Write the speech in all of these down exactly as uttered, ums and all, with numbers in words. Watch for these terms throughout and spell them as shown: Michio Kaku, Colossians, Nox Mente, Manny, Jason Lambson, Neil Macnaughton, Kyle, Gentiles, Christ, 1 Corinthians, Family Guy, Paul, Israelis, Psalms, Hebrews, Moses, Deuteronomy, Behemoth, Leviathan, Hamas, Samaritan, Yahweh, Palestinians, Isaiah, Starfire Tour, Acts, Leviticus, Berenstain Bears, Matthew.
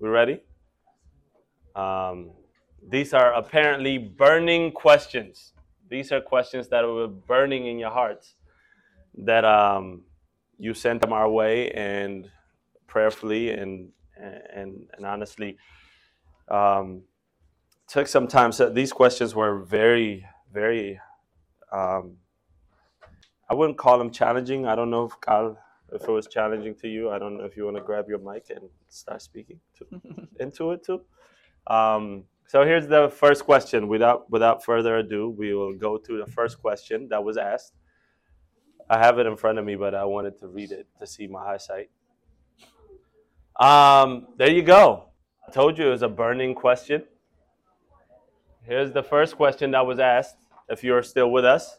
We ready? Um, these are apparently burning questions. These are questions that were burning in your hearts that um, you sent them our way, and prayerfully and and, and honestly um, took some time. So these questions were very, very, um, I wouldn't call them challenging. I don't know if Kyle... If it was challenging to you, I don't know if you want to grab your mic and start speaking to, into it too. Um, so here's the first question. Without without further ado, we will go to the first question that was asked. I have it in front of me, but I wanted to read it to see my eyesight. Um, there you go. I told you it was a burning question. Here's the first question that was asked, if you're still with us.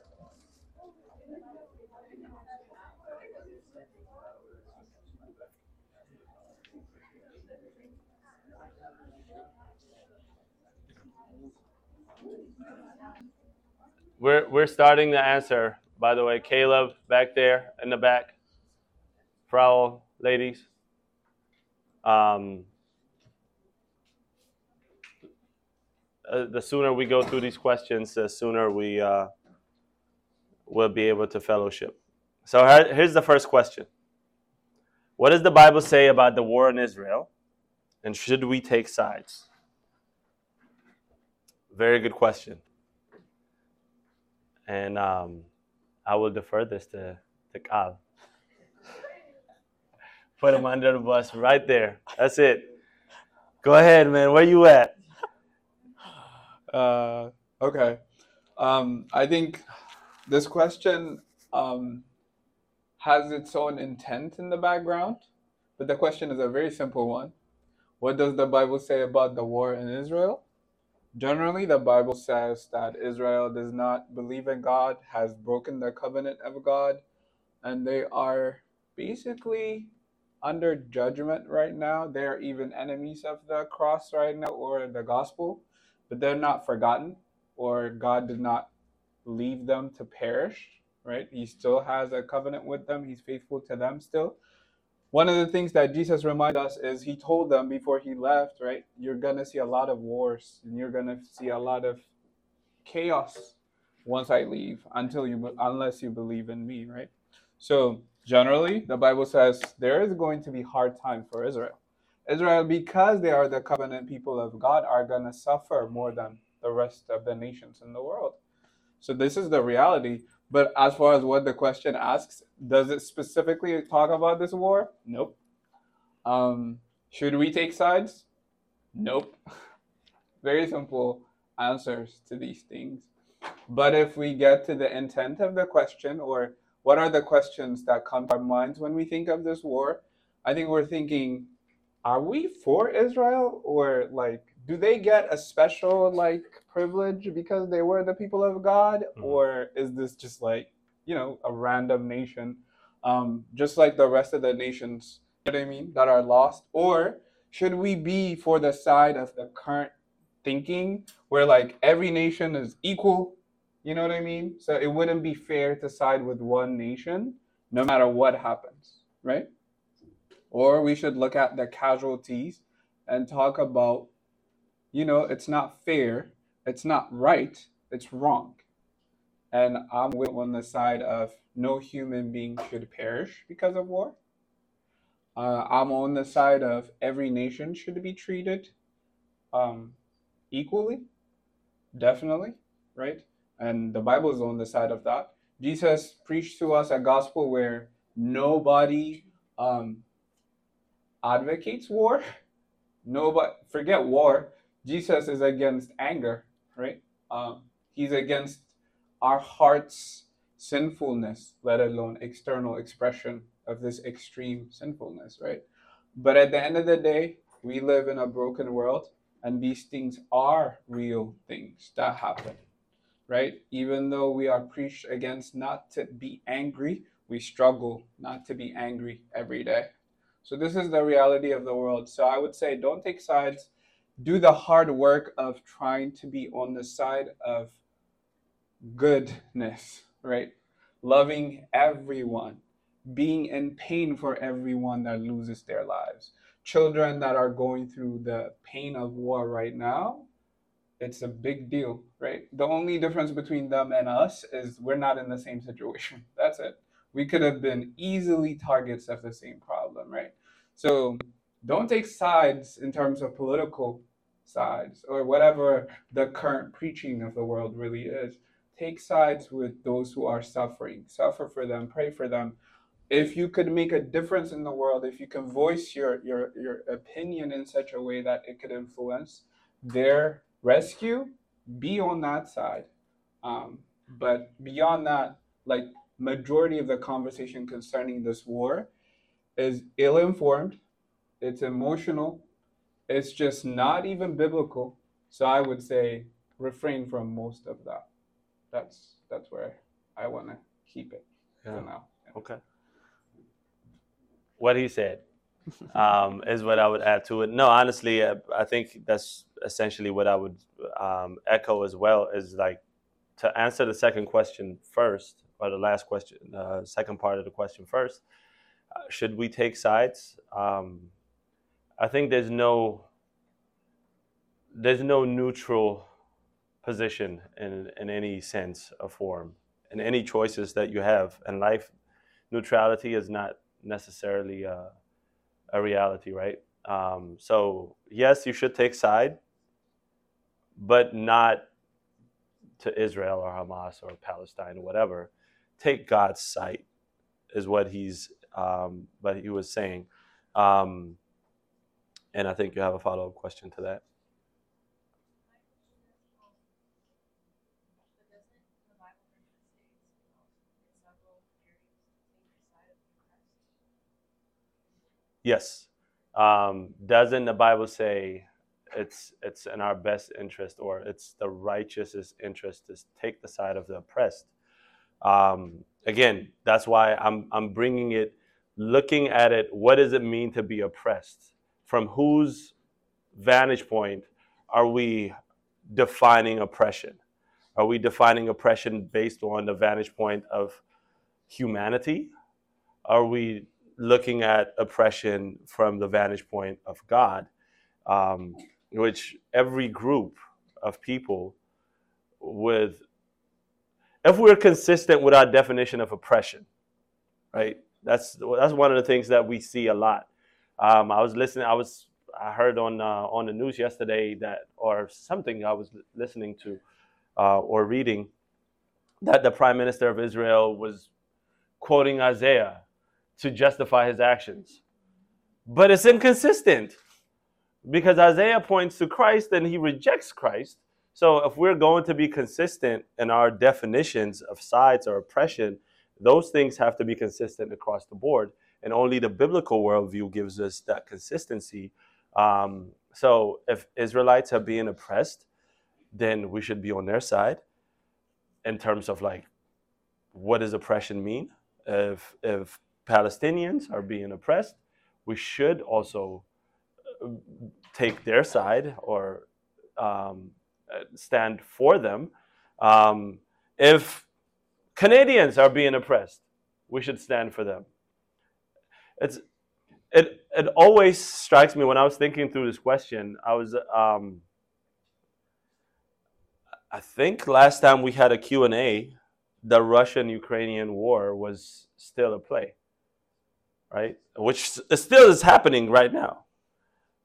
We're we're starting the answer, by the way. Caleb, back there in the back. Prowl, ladies. Um, uh, the sooner we go through these questions, the sooner we uh, will be able to fellowship. So her, here's the first question. What does the Bible say about the war in Israel? And should we take sides? Very good question. And um, I will defer this to, to Kyle. Put him under the bus right there. That's it. Go ahead, man. Where you at? Uh, okay. Um, I think this question um, has its own intent in the background, but the question is a very simple one. What does the Bible say about the war in Israel? Generally, the Bible says that Israel does not believe in God, has broken the covenant of God, and they are basically under judgment right now. They are even enemies of the cross right now, or the gospel, but they're not forgotten, or God did not leave them to perish, right? He still has a covenant with them. He's faithful to them still. One of the things that Jesus reminds us is he told them before he left, right? You're going to see a lot of wars, and you're going to see a lot of chaos once I leave, until you, unless you believe in me, right? So generally, the Bible says there is going to be hard time for Israel. Israel, because they are the covenant people of God, are going to suffer more than the rest of the nations in the world. So this is the reality. But as far as what the question asks, does it specifically talk about this war? Nope. Um, should we take sides? Nope. Very simple answers to these things. But if we get to the intent of the question, or what are the questions that come to our minds when we think of this war, I think we're thinking, are we for Israel? Or like, do they get a special like privilege because they were the people of God? Mm-hmm. Or is this just like, you know, a random nation, um, just like the rest of the nations, you know what I mean, that are lost? Or should we be for the side of the current thinking where like every nation is equal, you know what I mean? So it wouldn't be fair to side with one nation no matter what happens, right? Or we should look at the casualties and talk about, you know, it's not fair, it's not right, it's wrong. And I'm with on the side of no human being should perish because of war. Uh, I'm on the side of every nation should be treated um, equally, definitely, right? And the Bible is on the side of that. Jesus preached to us a gospel where nobody um, advocates war. Nobody, forget war. Jesus is against anger, right? Um, he's against our heart's sinfulness, let alone external expression of this extreme sinfulness, right? But at the end of the day, we live in a broken world, and these things are real things that happen, right? Even though we are preached against not to be angry, we struggle not to be angry every day. So this is the reality of the world. So I would say don't take sides. Do the hard work of trying to be on the side of goodness, right? Loving everyone, being in pain for everyone that loses their lives, children that are going through the pain of war right now, it's a big deal, right? The only difference between them and us is we're not in the same situation. That's it. We could have been easily targets of the same problem, right? So don't take sides in terms of political sides or whatever the current preaching of the world really is. Take sides with those who are suffering. Suffer for them. Pray for them. If you could make a difference in the world, if you can voice your, your, your opinion in such a way that it could influence their rescue, be on that side. Um, but beyond that, like, majority of the conversation concerning this war is ill-informed. It's emotional. It's just not even biblical. So I would say refrain from most of that. That's that's where I want to keep it yeah. for now. Yeah. Okay. What he said um, is what I would add to it. No, honestly, I, I think that's essentially what I would um, echo as well, is like to answer the second question first, or the last question, uh, second part of the question first. Uh, should we take sides? Um, I think there's no there's no neutral position in, in any sense or form. In any choices that you have in life, neutrality is not necessarily a, a reality, right? Um, so yes, you should take side, but not to Israel or Hamas or Palestine or whatever. Take God's side is what he's, um, what he was saying. Um, and I think you have a follow-up question to that. Yes. Um, doesn't the Bible say it's it's in our best interest, or it's the righteous interest, to take the side of the oppressed? Um, again, that's why I'm I'm bringing it, looking at it. What does it mean to be oppressed? From whose vantage point are we defining oppression? Are we defining oppression based on the vantage point of humanity? Are we looking at oppression from the vantage point of God, um, which every group of people with, if we're consistent with our definition of oppression, right? That's that's one of the things that we see a lot. Um, I was listening. I was I heard on uh, on the news yesterday that, or something I was listening to uh, or reading, that the Prime Minister of Israel was quoting Isaiah to justify his actions. But it's inconsistent, because Isaiah points to Christ and he rejects Christ. So if we're going to be consistent in our definitions of sides or oppression, those things have to be consistent across the board. And only the biblical worldview gives us that consistency. Um, so if Israelites are being oppressed, then we should be on their side in terms of, like, what does oppression mean? If if Palestinians are being oppressed, we should also take their side or um, stand for them. Um, if Canadians are being oppressed, we should stand for them. It's it it always strikes me when I was thinking through this question. I was um, I think last time we had a Q and A, the Russian-Ukrainian war was still at play, right? Which still is happening right now.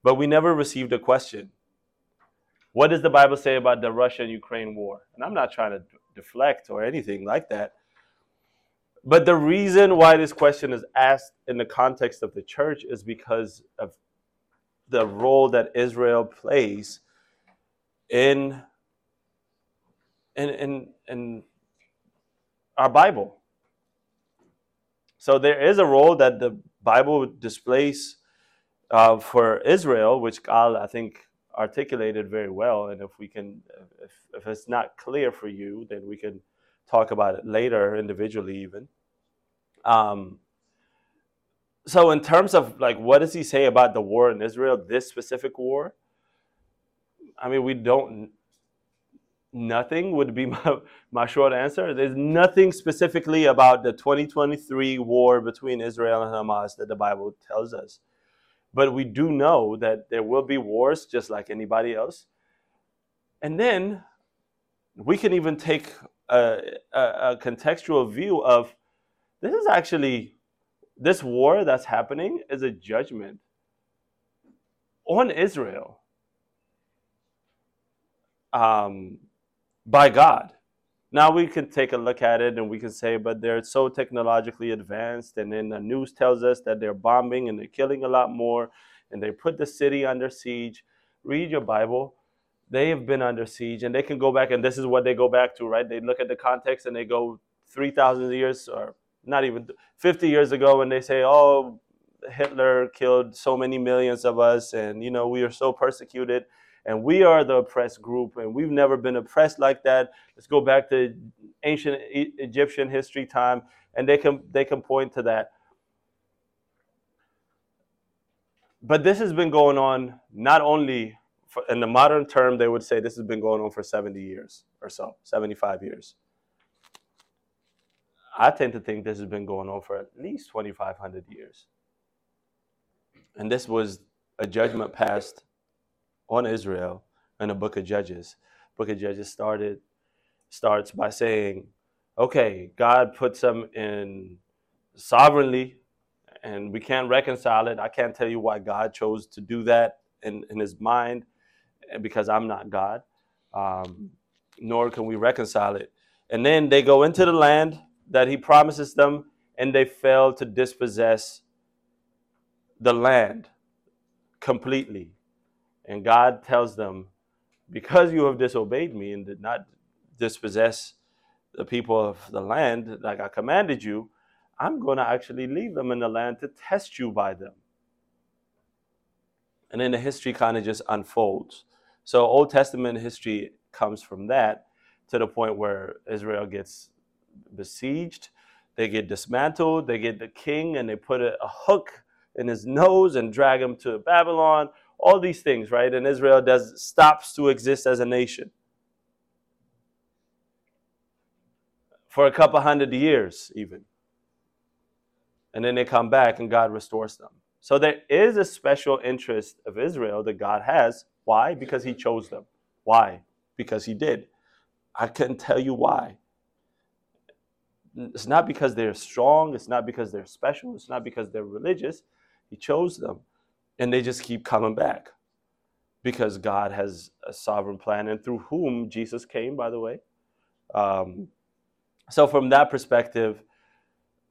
But we never received a question. What does the Bible say about the Russia-Ukraine war? And I'm not trying to d- deflect or anything like that. But the reason why this question is asked in the context of the church is because of the role that Israel plays in, in, in, in our Bible. So there is a role that the Bible displays uh, for Israel, which Kyle, I think, articulated very well. And if we can, if, if it's not clear for you, then we can talk about it later, individually even. Um, so in terms of, like, what does he say about the war in Israel, this specific war? I mean, we don't, nothing would be my, my short answer. There's nothing specifically about the twenty twenty-three war between Israel and Hamas that the Bible tells us. But we do know that there will be wars just like anybody else. And then we can even take a, a, a contextual view of this is actually, this war that's happening is a judgment on Israel um, by God. Now we can take a look at it and we can say, but they're so technologically advanced, and then the news tells us that they're bombing and they're killing a lot more, and they put the city under siege. Read your Bible. They have been under siege, and they can go back, and this is what they go back to, right? They look at the context and they go three thousand years, or not even fifty years ago, and they say, oh, Hitler killed so many millions of us, and you know, we are so persecuted. And we are the oppressed group, and we've never been oppressed like that. Let's go back to ancient e- Egyptian history time, and they can they can point to that. But this has been going on not only, for, in the modern term, they would say this has been going on for seventy years or so, seventy-five years. I tend to think this has been going on for at least twenty-five hundred years. And this was a judgment passed on Israel in the book of Judges. Book of Judges started starts by saying, okay, God puts them in sovereignly, and we can't reconcile it. I can't tell you why God chose to do that in, in his mind, because I'm not God, um, nor can we reconcile it. And then they go into the land that he promises them, and they fail to dispossess the land completely. And God tells them, because you have disobeyed me and did not dispossess the people of the land like I commanded you, I'm going to actually leave them in the land to test you by them. And then the history kind of just unfolds. So Old Testament history comes from that to the point where Israel gets besieged, they get dismantled, they get the king, and they put a, a hook in his nose and drag him to Babylon. All these things, right? And Israel does stops to exist as a nation for a couple hundred years even. And then they come back and God restores them. So there is a special interest of Israel that God has. Why? Because he chose them. Why? Because he did. I couldn't tell you why. It's not because they're strong. It's not because they're special. It's not because they're religious. He chose them. And they just keep coming back because God has a sovereign plan, and through whom Jesus came, by the way. Um, so from that perspective,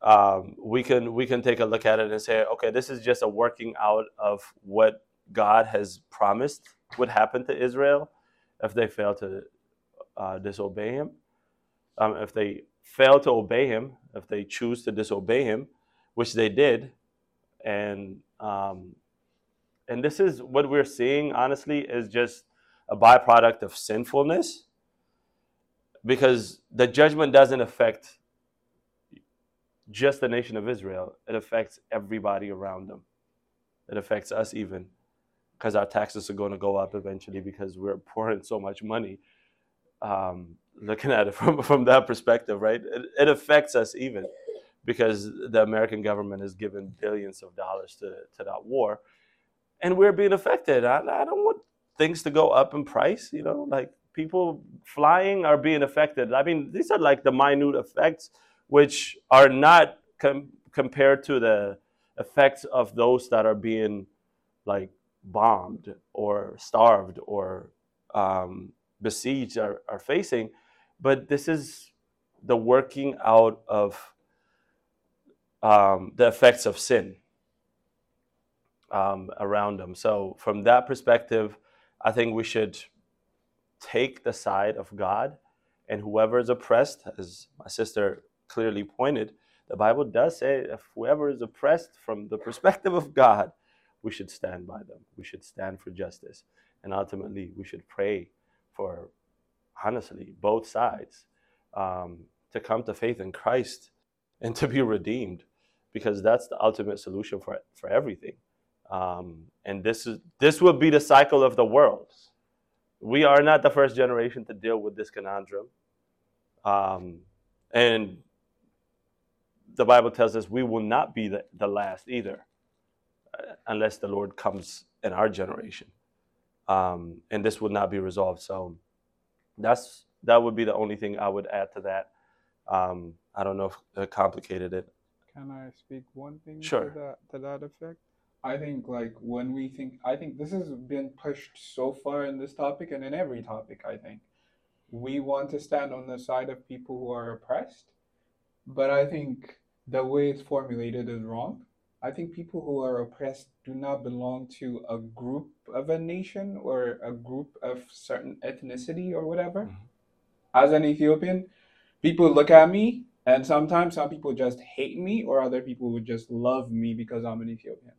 um, we can we can take a look at it and say, okay, this is just a working out of what God has promised would happen to Israel if they fail to uh, disobey him, um, if they fail to obey him, if they choose to disobey him, which they did, and um, And this is what we're seeing, honestly, is just a byproduct of sinfulness, because the judgment doesn't affect just the nation of Israel. It affects everybody around them. It affects us even, because our taxes are going to go up eventually because we're pouring so much money. Um, looking at it from, from that perspective, right? It, it affects us even because the American government has given billions of dollars to, to that war. And we're being affected. I, I don't want things to go up in price, you know, like people flying are being affected. I mean, these are like the minute effects, which are not com- compared to the effects of those that are being like bombed or starved or um, besieged are, are facing. But this is the working out of um, the effects of sin. Um, around them. So from that perspective, I think we should take the side of God, and whoever is oppressed, as my sister clearly pointed, the Bible does say if whoever is oppressed from the perspective of God, we should stand by them. We should stand for justice. And ultimately, we should pray for, honestly, both sides um, to come to faith in Christ and to be redeemed, because that's the ultimate solution for for everything. Um, and this is this will be the cycle of the world. We are not the first generation to deal with this conundrum. Um, and the Bible tells us we will not be the, the last either. unless the Lord comes in our generation. Um, and this would not be resolved. So that's that would be the only thing I would add to that. Um, I don't know if I complicated it. Can I speak one thing sure. to that to that effect? I think like when we think, I think this has been pushed so far in this topic and in every topic, I think. We want to stand on the side of people who are oppressed, but I think the way it's formulated is wrong. I think people who are oppressed do not belong to a group of a nation or a group of certain ethnicity or whatever. Mm-hmm. As an Ethiopian, people look at me and sometimes some people just hate me or other people would just love me because I'm an Ethiopian.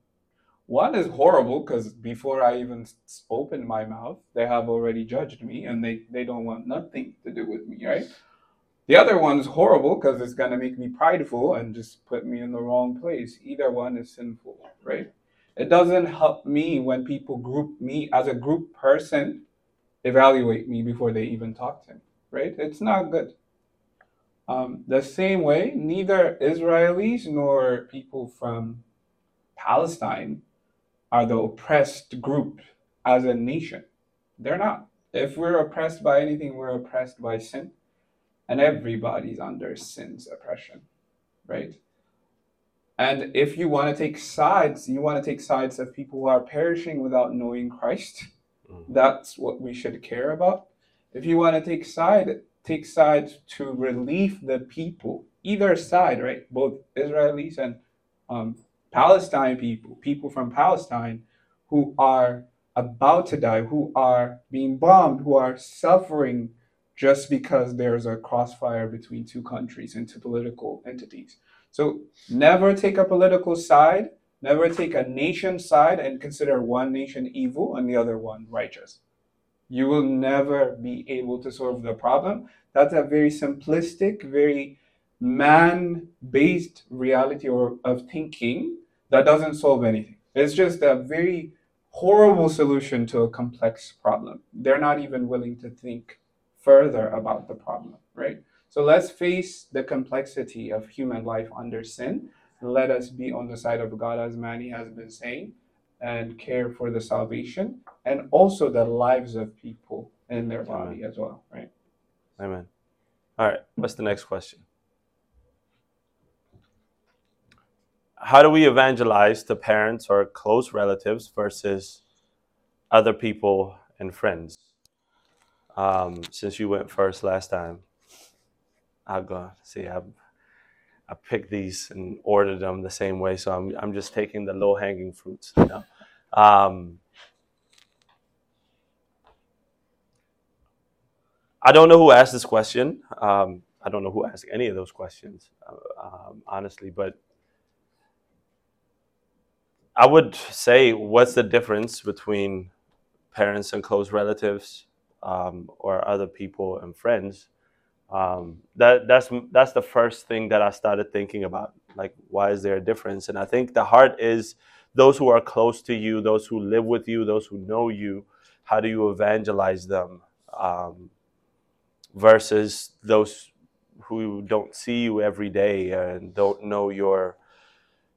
One is horrible because before I even opened my mouth, they have already judged me and they, they don't want nothing to do with me, right? The other one is horrible because it's going to make me prideful and just put me in the wrong place. Either one is sinful, right? It doesn't help me when people group me as a group person, evaluate me before they even talk to me, right? It's not good. Um, the same way, neither Israelis nor people from Palestine are the oppressed group as a nation. They're not. If we're oppressed by anything, we're oppressed by sin. And everybody's under sin's oppression, right? And if you want to take sides, you want to take sides of people who are perishing without knowing Christ. Mm-hmm. That's what we should care about. If you want to take side, take sides to relieve the people, either side, right? Both Israelis and um, Palestine people, people from Palestine who are about to die, who are being bombed, who are suffering just because there's a crossfire between two countries and two political entities. So never take a political side, never take a nation side and consider one nation evil and the other one righteous. You will never be able to solve the problem. That's a very simplistic, very man-based reality or of thinking that doesn't solve anything. It's just a very horrible solution to a complex problem. They're not even willing to think further about the problem, right? So let's face the complexity of human life under sin. Let us be on the side of God, as Manny has been saying, and care for the salvation and also the lives of people and their body Amen. As well, right? Amen. All right, what's the next question? How do we evangelize to parents or close relatives versus other people and friends? Um, since you went first last time, I'll go. See, I I picked these and ordered them the same way, so I'm I'm just taking the low hanging fruits. You know? um, I don't know who asked this question. Um, I don't know who asked any of those questions, um, honestly. But I would say, what's the difference between parents and close relatives? Um, or other people and friends. Um, that that's that's the first thing that I started thinking about. Like, why is there a difference? And I think the heart is those who are close to you, those who live with you, those who know you. How do you evangelize them um, versus those who don't see you every day and don't know your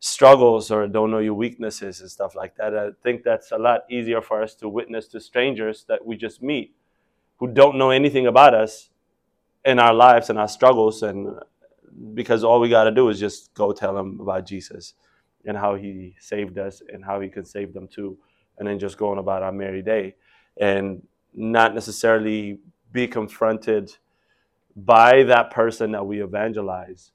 struggles or don't know your weaknesses and stuff like that? I think that's a lot easier for us to witness to strangers that we just meet, who don't know anything about us in our lives and our struggles, and because all we got to do is just go tell them about Jesus and how he saved us and how he can save them too, and then just going about our merry day and not necessarily be confronted by that person that we evangelize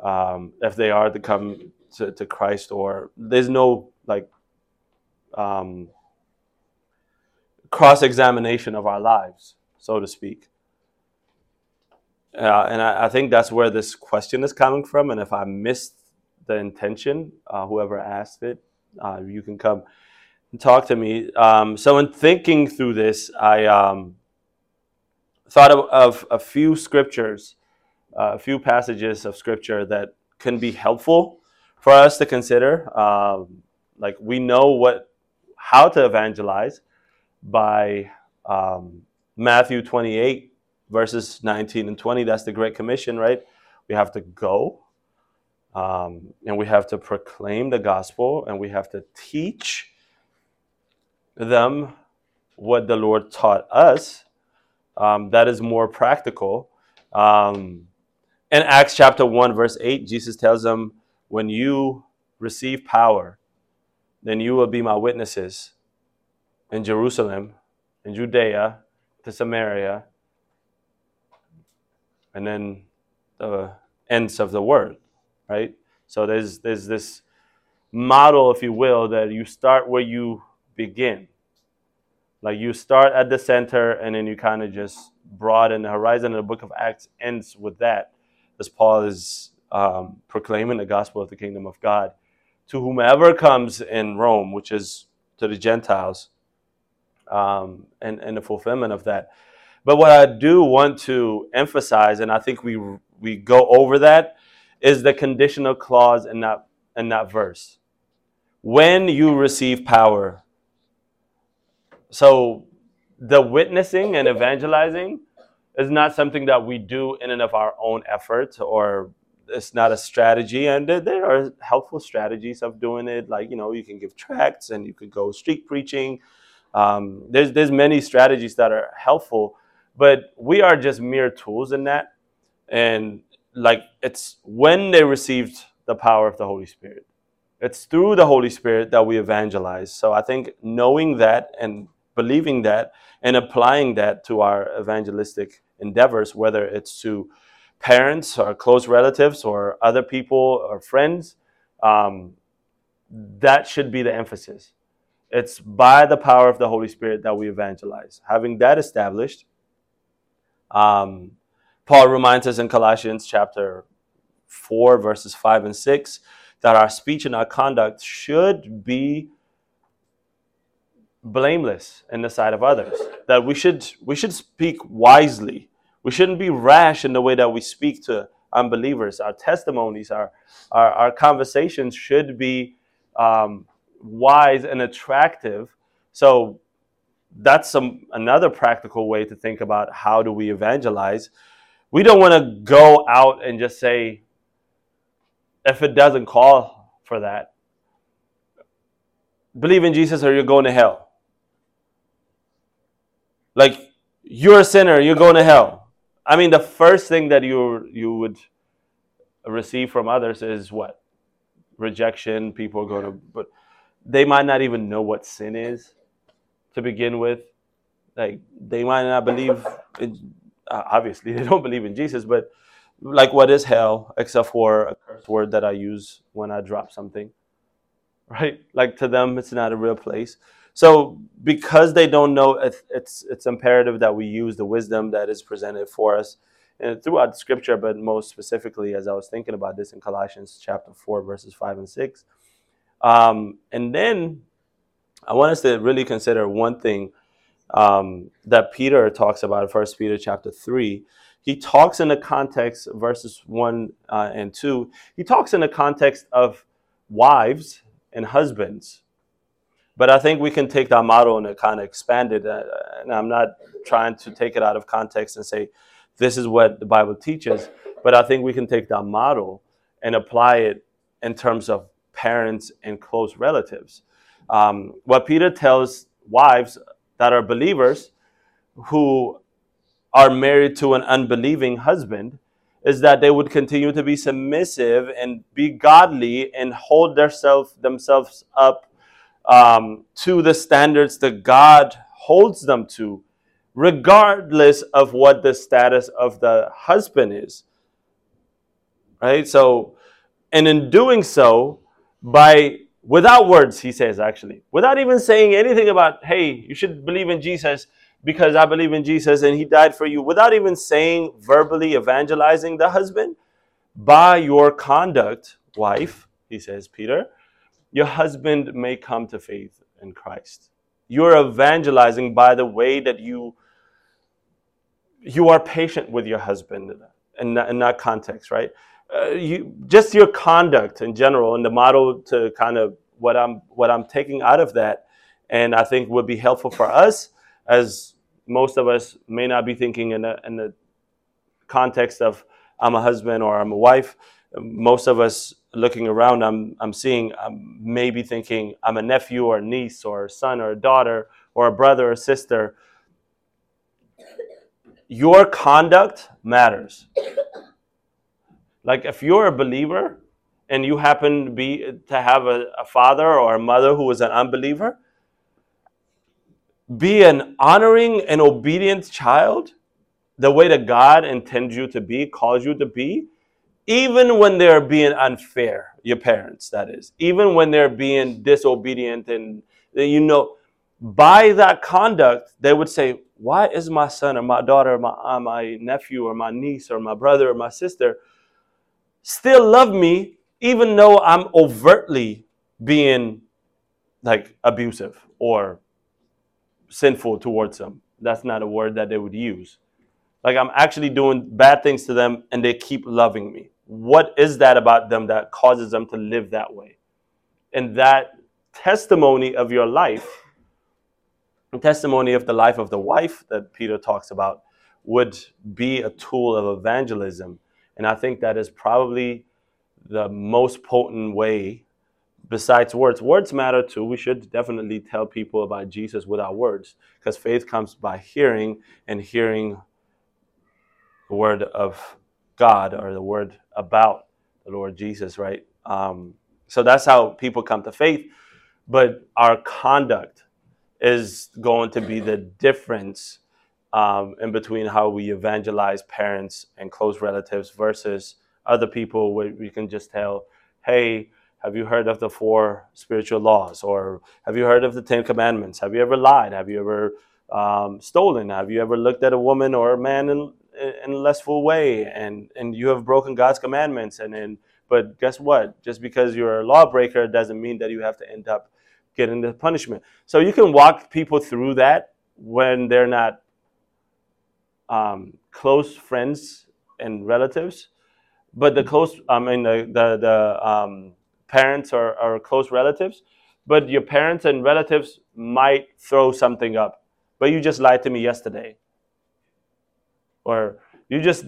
um, if they are to come to, to Christ, or there's no like um, cross-examination of our lives, so to speak. Uh, and I, I think that's where this question is coming from. And if I missed the intention, uh, whoever asked it, uh, you can come and talk to me. Um, so in thinking through this, I um, thought of, of a few scriptures, uh, a few passages of scripture that can be helpful for us to consider. Um, like we know what how to evangelize, by um, Matthew twenty-eight, verses nineteen and twenty. That's the Great Commission, right? We have to go Um, and we have to proclaim the gospel, and we have to teach them what the Lord taught us. Um, that is more practical. Um, in Acts chapter one, verse eight, Jesus tells them, when you receive power, then you will be my witnesses in Jerusalem, in Judea, to Samaria, and then the ends of the word, right? So there's there's this model, if you will, that you start where you begin. Like you start at the center, and then you kind of just broaden the horizon. And the book of Acts ends with that, as Paul is um, proclaiming the gospel of the kingdom of God to whomever comes in Rome, which is to the Gentiles, um, and, and the fulfillment of that. But what I do want to emphasize, and I think we we go over that, is the conditional clause in that in that verse. When you receive power. So the witnessing and evangelizing is not something that we do in and of our own effort, or it's not a strategy. And there, there are helpful strategies of doing it. Like, you know, you can give tracts and you could go street preaching. Um, there's there's many strategies that are helpful, but we are just mere tools in that. And like, it's when they received the power of the Holy Spirit. It's through the Holy Spirit that we evangelize. So I think knowing that and believing that and applying that to our evangelistic endeavors, whether it's to parents or close relatives or other people or friends, um, that should be the emphasis. It's by the power of the Holy Spirit that we evangelize. Having that established, um, Paul reminds us in Colossians chapter four, verses five and six, that our speech and our conduct should be blameless in the sight of others. That we should we should speak wisely. We shouldn't be rash in the way that we speak to unbelievers. Our testimonies, our our, our conversations should be um, wise and attractive. So that's some another practical way to think about how do we evangelize. We don't want to go out and just say, if it doesn't call for that, believe in Jesus or you're going to hell. Like, you're a sinner, you're going to hell. I mean, the first thing that you you would receive from others is what? Rejection. People are going to, but they might not even know what sin is to begin with. Like, they might not believe, in, obviously, they don't believe in Jesus, but like, what is hell except for a curse word that I use when I drop something, right? Like, to them, it's not a real place. So because they don't know, it's it's, it's imperative that we use the wisdom that is presented for us and throughout Scripture, but most specifically, as I was thinking about this in Colossians chapter four, verses five and six. Um, and then I want us to really consider one thing um, that Peter talks about in First Peter chapter three. He talks in the context, verses one uh, and two, he talks in the context of wives and husbands. But I think we can take that model and kind of expand it. Uh, and I'm not trying to take it out of context and say, this is what the Bible teaches. But I think we can take that model and apply it in terms of parents and close relatives. Um, what Peter tells wives that are believers who are married to an unbelieving husband is that they would continue to be submissive and be godly and hold their self, themselves up um, to the standards that God holds them to, regardless of what the status of the husband is, right? So, and in doing so, by without words, he says, actually, without even saying anything about, hey, you should believe in Jesus, because I believe in Jesus and he died for you, without even saying, verbally evangelizing the husband, by your conduct, wife, he says, Peter, your husband may come to faith in Christ. You're evangelizing by the way that you you are patient with your husband in that, in that context, right? Uh, you, just your conduct in general, and the model to kind of what I'm what I'm taking out of that, and I think would be helpful for us, as most of us may not be thinking in the in the context of I'm a husband or I'm a wife, most of us looking around, I'm I'm seeing, I'm maybe thinking I'm a nephew or a niece or a son or a daughter or a brother or sister. Your conduct matters. Like if you're a believer and you happen to be to have a, a father or a mother who is an unbeliever, be an honoring and obedient child the way that God intends you to be, calls you to be, even when they're being unfair, your parents, that is. Even when they're being disobedient and, you know, by that conduct, they would say, why is my son or my daughter or my, uh, my nephew or my niece or my brother or my sister still love me even though I'm overtly being, like, abusive or sinful towards them? That's not a word that they would use. Like, I'm actually doing bad things to them and they keep loving me. What is that about them that causes them to live that way? And that testimony of your life, the testimony of the life of the wife that Peter talks about, would be a tool of evangelism. And I think that is probably the most potent way, besides words. Words matter too. We should definitely tell people about Jesus with our words, because faith comes by hearing, and hearing the word of God, or the word about the Lord Jesus, right? Um, so that's how people come to faith. But our conduct is going to be the difference um, in between how we evangelize parents and close relatives versus other people where we can just tell, hey, have you heard of the four spiritual laws? Or have you heard of the Ten Commandments? Have you ever lied? Have you ever um, stolen? Have you ever looked at a woman or a man in in a lustful way, and and you have broken God's commandments? And then, but guess what? Just because you're a lawbreaker doesn't mean that you have to end up getting the punishment. So you can walk people through that when they're not um, close friends and relatives, but the close, I mean, the the, the um, parents are, are close relatives, but your parents and relatives might throw something up. But you just lied to me yesterday. Or you just,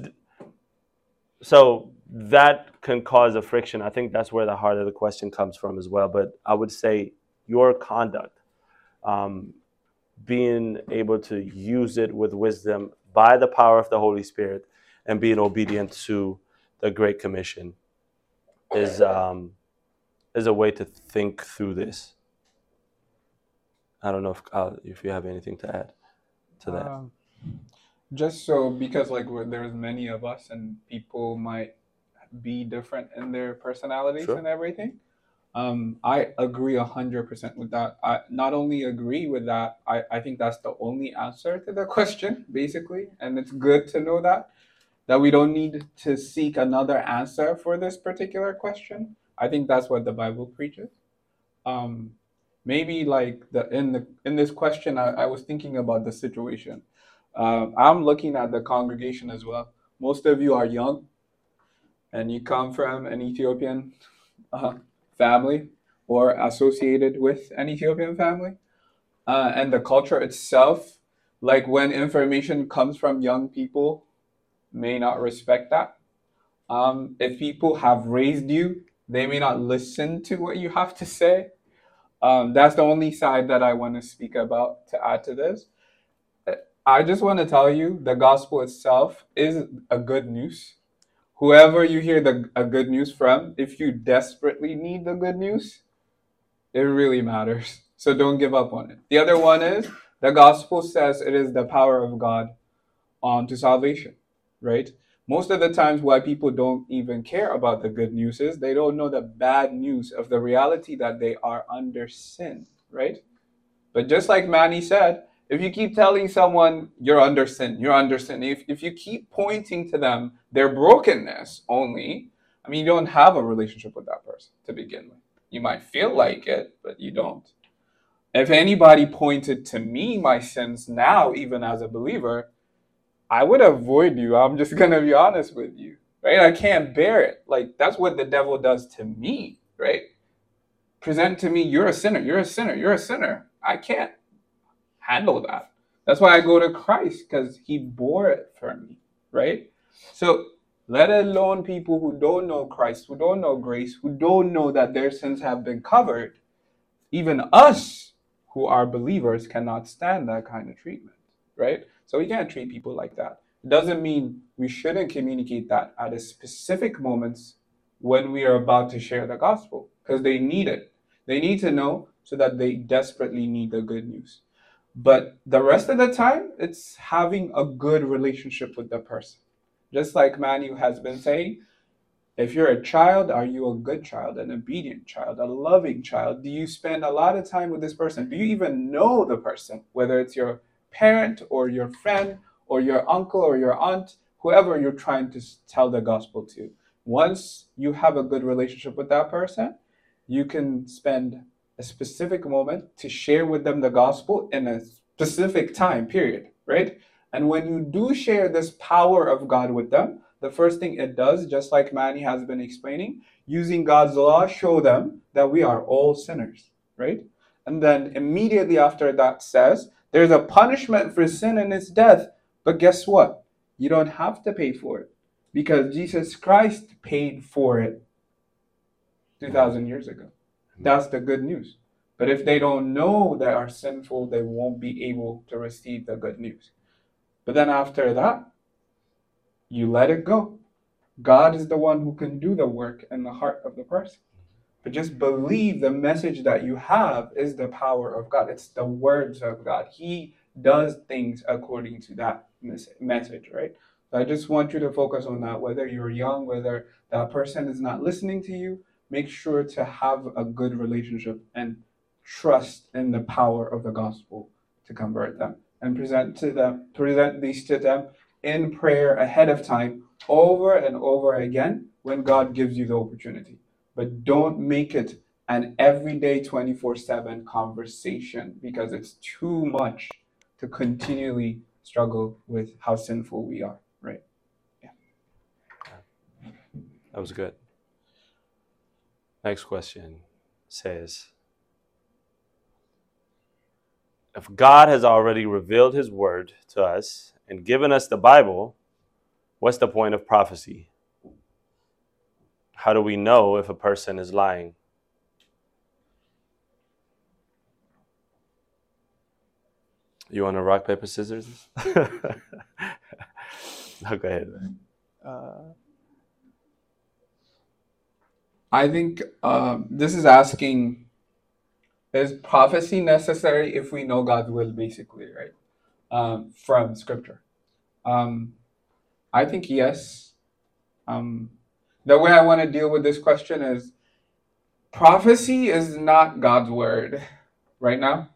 so that can cause a friction. I think that's where the heart of the question comes from as well. But I would say your conduct, um, being able to use it with wisdom by the power of the Holy Spirit and being obedient to the Great Commission is um, is a way to think through this. I don't know if uh, if you have anything to add to that. Um. Just so, because like there's many of us and people might be different in their personalities, sure, and everything. Um, I agree one hundred percent with that. I not only agree with that, I, I think that's the only answer to the question, basically. And it's good to know that, that we don't need to seek another answer for this particular question. I think that's what the Bible preaches. Um, maybe like the in the in this question, I, I was thinking about the situation. Um, I'm looking at the congregation as well. Most of you are young, and you come from an Ethiopian uh, family or associated with an Ethiopian family. Uh, and the culture itself, like when information comes from young people, may not respect that. Um, if people have raised you, they may not listen to what you have to say. Um, that's the only side that I want to speak about to add to this. I just want to tell you, the gospel itself is a good news. Whoever you hear the a good news from, if you desperately need the good news, it really matters. So don't give up on it. The other one is, the gospel says it is the power of God um, to salvation, right? Most of the times why people don't even care about the good news is they don't know the bad news of the reality that they are under sin, right? But just like Manny said, if you keep telling someone you're under sin, you're under sin, if, if you keep pointing to them their brokenness only, I mean, you don't have a relationship with that person to begin with. You might feel like it, but you don't. If anybody pointed to me my sins now, even as a believer, I would avoid you. I'm just going to be honest with you, right? I can't bear it. Like, that's what the devil does to me, right? Present to me, you're a sinner, you're a sinner, you're a sinner. I can't handle that. That's why I go to Christ, because he bore it for me, right? So let alone people who don't know Christ, who don't know grace, who don't know that their sins have been covered. Even us who are believers cannot stand that kind of treatment, right? So we can't treat people like that. It doesn't mean we shouldn't communicate that at a specific moments when we are about to share the gospel, because they need it. They need to know so that they desperately need the good news. But the rest of the time, it's having a good relationship with the person. Just like Manny has been saying, if you're a child, are you a good child, an obedient child, a loving child? Do you spend a lot of time with this person? Do you even know the person, whether it's your parent or your friend or your uncle or your aunt, whoever you're trying to tell the gospel to? Once you have a good relationship with that person, you can spend a specific moment to share with them the gospel in a specific time period, right? And when you do share this power of God with them, the first thing it does, just like Manny has been explaining, using God's law, show them that we are all sinners, right? And then immediately after that says, there's a punishment for sin and it's death. But guess what? You don't have to pay for it because Jesus Christ paid for it two thousand years ago. That's the good news. But if they don't know they are sinful, they won't be able to receive the good news. But then after that, you let it go. God is the one who can do the work in the heart of the person. But just believe the message that you have is the power of God. It's the words of God. He does things according to that message, right? So I just want you to focus on that. Whether you're young, whether that person is not listening to you, make sure to have a good relationship and trust in the power of the gospel to convert them and present to them, present these to them in prayer ahead of time, over and over again when God gives you the opportunity. But don't make it an everyday twenty-four seven conversation because it's too much to continually struggle with how sinful we are, right? Yeah. That was good. Next question says, if God has already revealed his word to us and given us the Bible, what's the point of prophecy? How do we know if a person is lying? You want to rock, paper, scissors? No, go ahead, man. Uh... I think um, this is asking, is prophecy necessary if we know God's will, basically, right? Um, from scripture. Um, I think yes. Um, the way I want to deal with this question is, prophecy is not God's word right now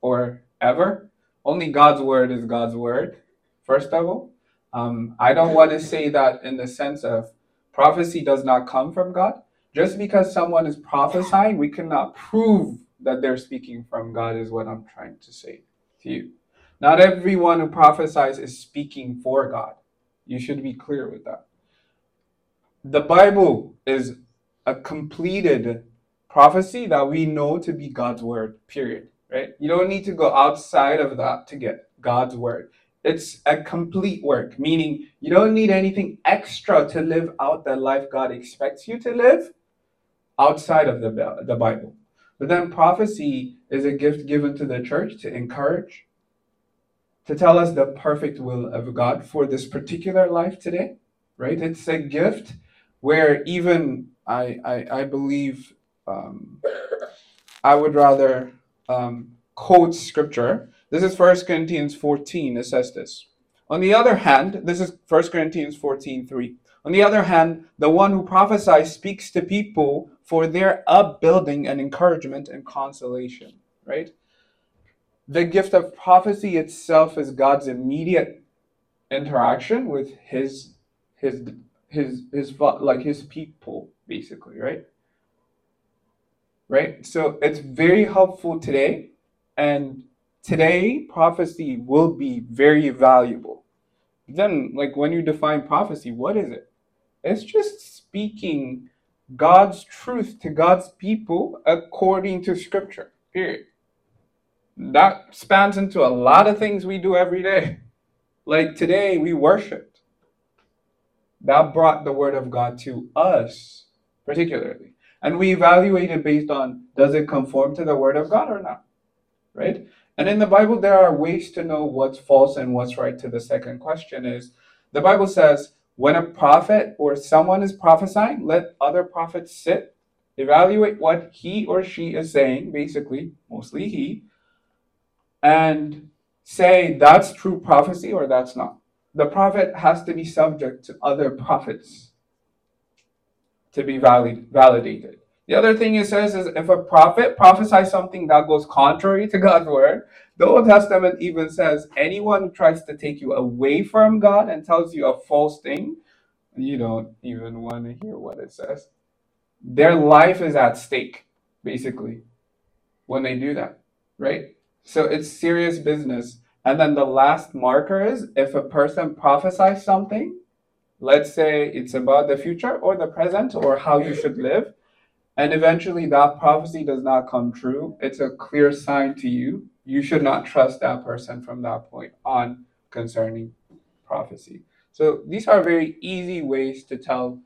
or ever. Only God's word is God's word, first of all. Um, I don't want to say that in the sense of prophecy does not come from God. Just because someone is prophesying, we cannot prove that they're speaking from God is what I'm trying to say to you. Not everyone who prophesies is speaking for God. You should be clear with that. The Bible is a completed prophecy that we know to be God's word, period, right? You don't need to go outside of that to get God's word. It's a complete work, meaning you don't need anything extra to live out the life God expects you to live outside of the, the Bible. But then prophecy is a gift given to the church to encourage, to tell us the perfect will of God for this particular life today, right? It's a gift where even I I, I believe um, I would rather um, quote scripture. This is First Corinthians fourteen. It says this. On the other hand, this is First Corinthians fourteen three. On the other hand, the one who prophesies speaks to people for their upbuilding and encouragement and consolation, right? The gift of prophecy itself is God's immediate interaction with his his his his like his people, basically, right? Right? So it's very helpful today, and today prophecy will be very valuable. Then, like, when you define prophecy, what is it? It's just speaking God's truth to God's people according to scripture, period. That spans into a lot of things we do every day. Like today, we worship. that brought the word of God to us particularly. And we evaluate it based on, does it conform to the word of God or not, right? And in the Bible, there are ways to know what's false and what's right. To the second question is, the Bible says, when a prophet or someone is prophesying, let other prophets sit, evaluate what he or she is saying, basically, mostly he, and say that's true prophecy or that's not. The prophet has to be subject to other prophets to be valid, validated. The other thing it says is if a prophet prophesies something that goes contrary to God's word, the Old Testament even says anyone who tries to take you away from God and tells you a false thing, you don't even want to hear what it says. Their life is at stake, basically, when they do that, right? So it's serious business. And then the last marker is if a person prophesies something, let's say it's about the future or the present or how you should live, and eventually that prophecy does not come true, it's a clear sign to you. You should not trust that person from that point on concerning prophecy. So these are very easy ways to tell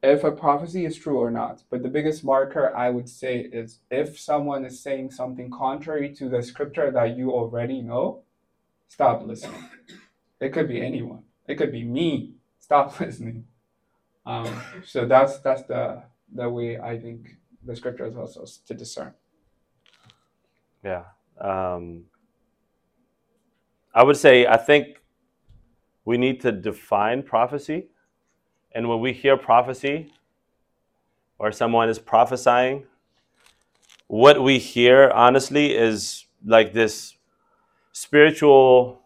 if a prophecy is true or not. But the biggest marker, I would say, is if someone is saying something contrary to the scripture that you already know, stop listening. It could be anyone. It could be me. Stop listening. Um, so that's that's the, the way I think the scripture is also to discern. Yeah. Um, I would say, I think we need to define prophecy. And when we hear prophecy, or someone is prophesying, what we hear, honestly, is like this spiritual,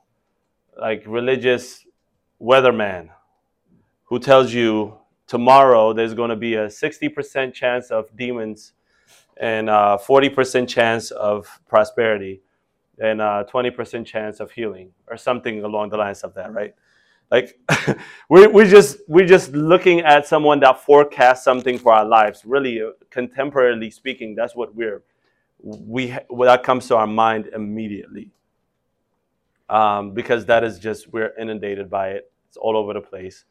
like religious weatherman who tells you tomorrow there's going to be a sixty percent chance of demons and a forty percent chance of prosperity and a twenty percent chance of healing or something along the lines of that, right? Like, we're, we're, just, we're just looking at someone that forecasts something for our lives. Really, uh, contemporarily speaking, that's what we're, we, well, that comes to our mind immediately. Um, because that is just, we're inundated by it. It's all over the place.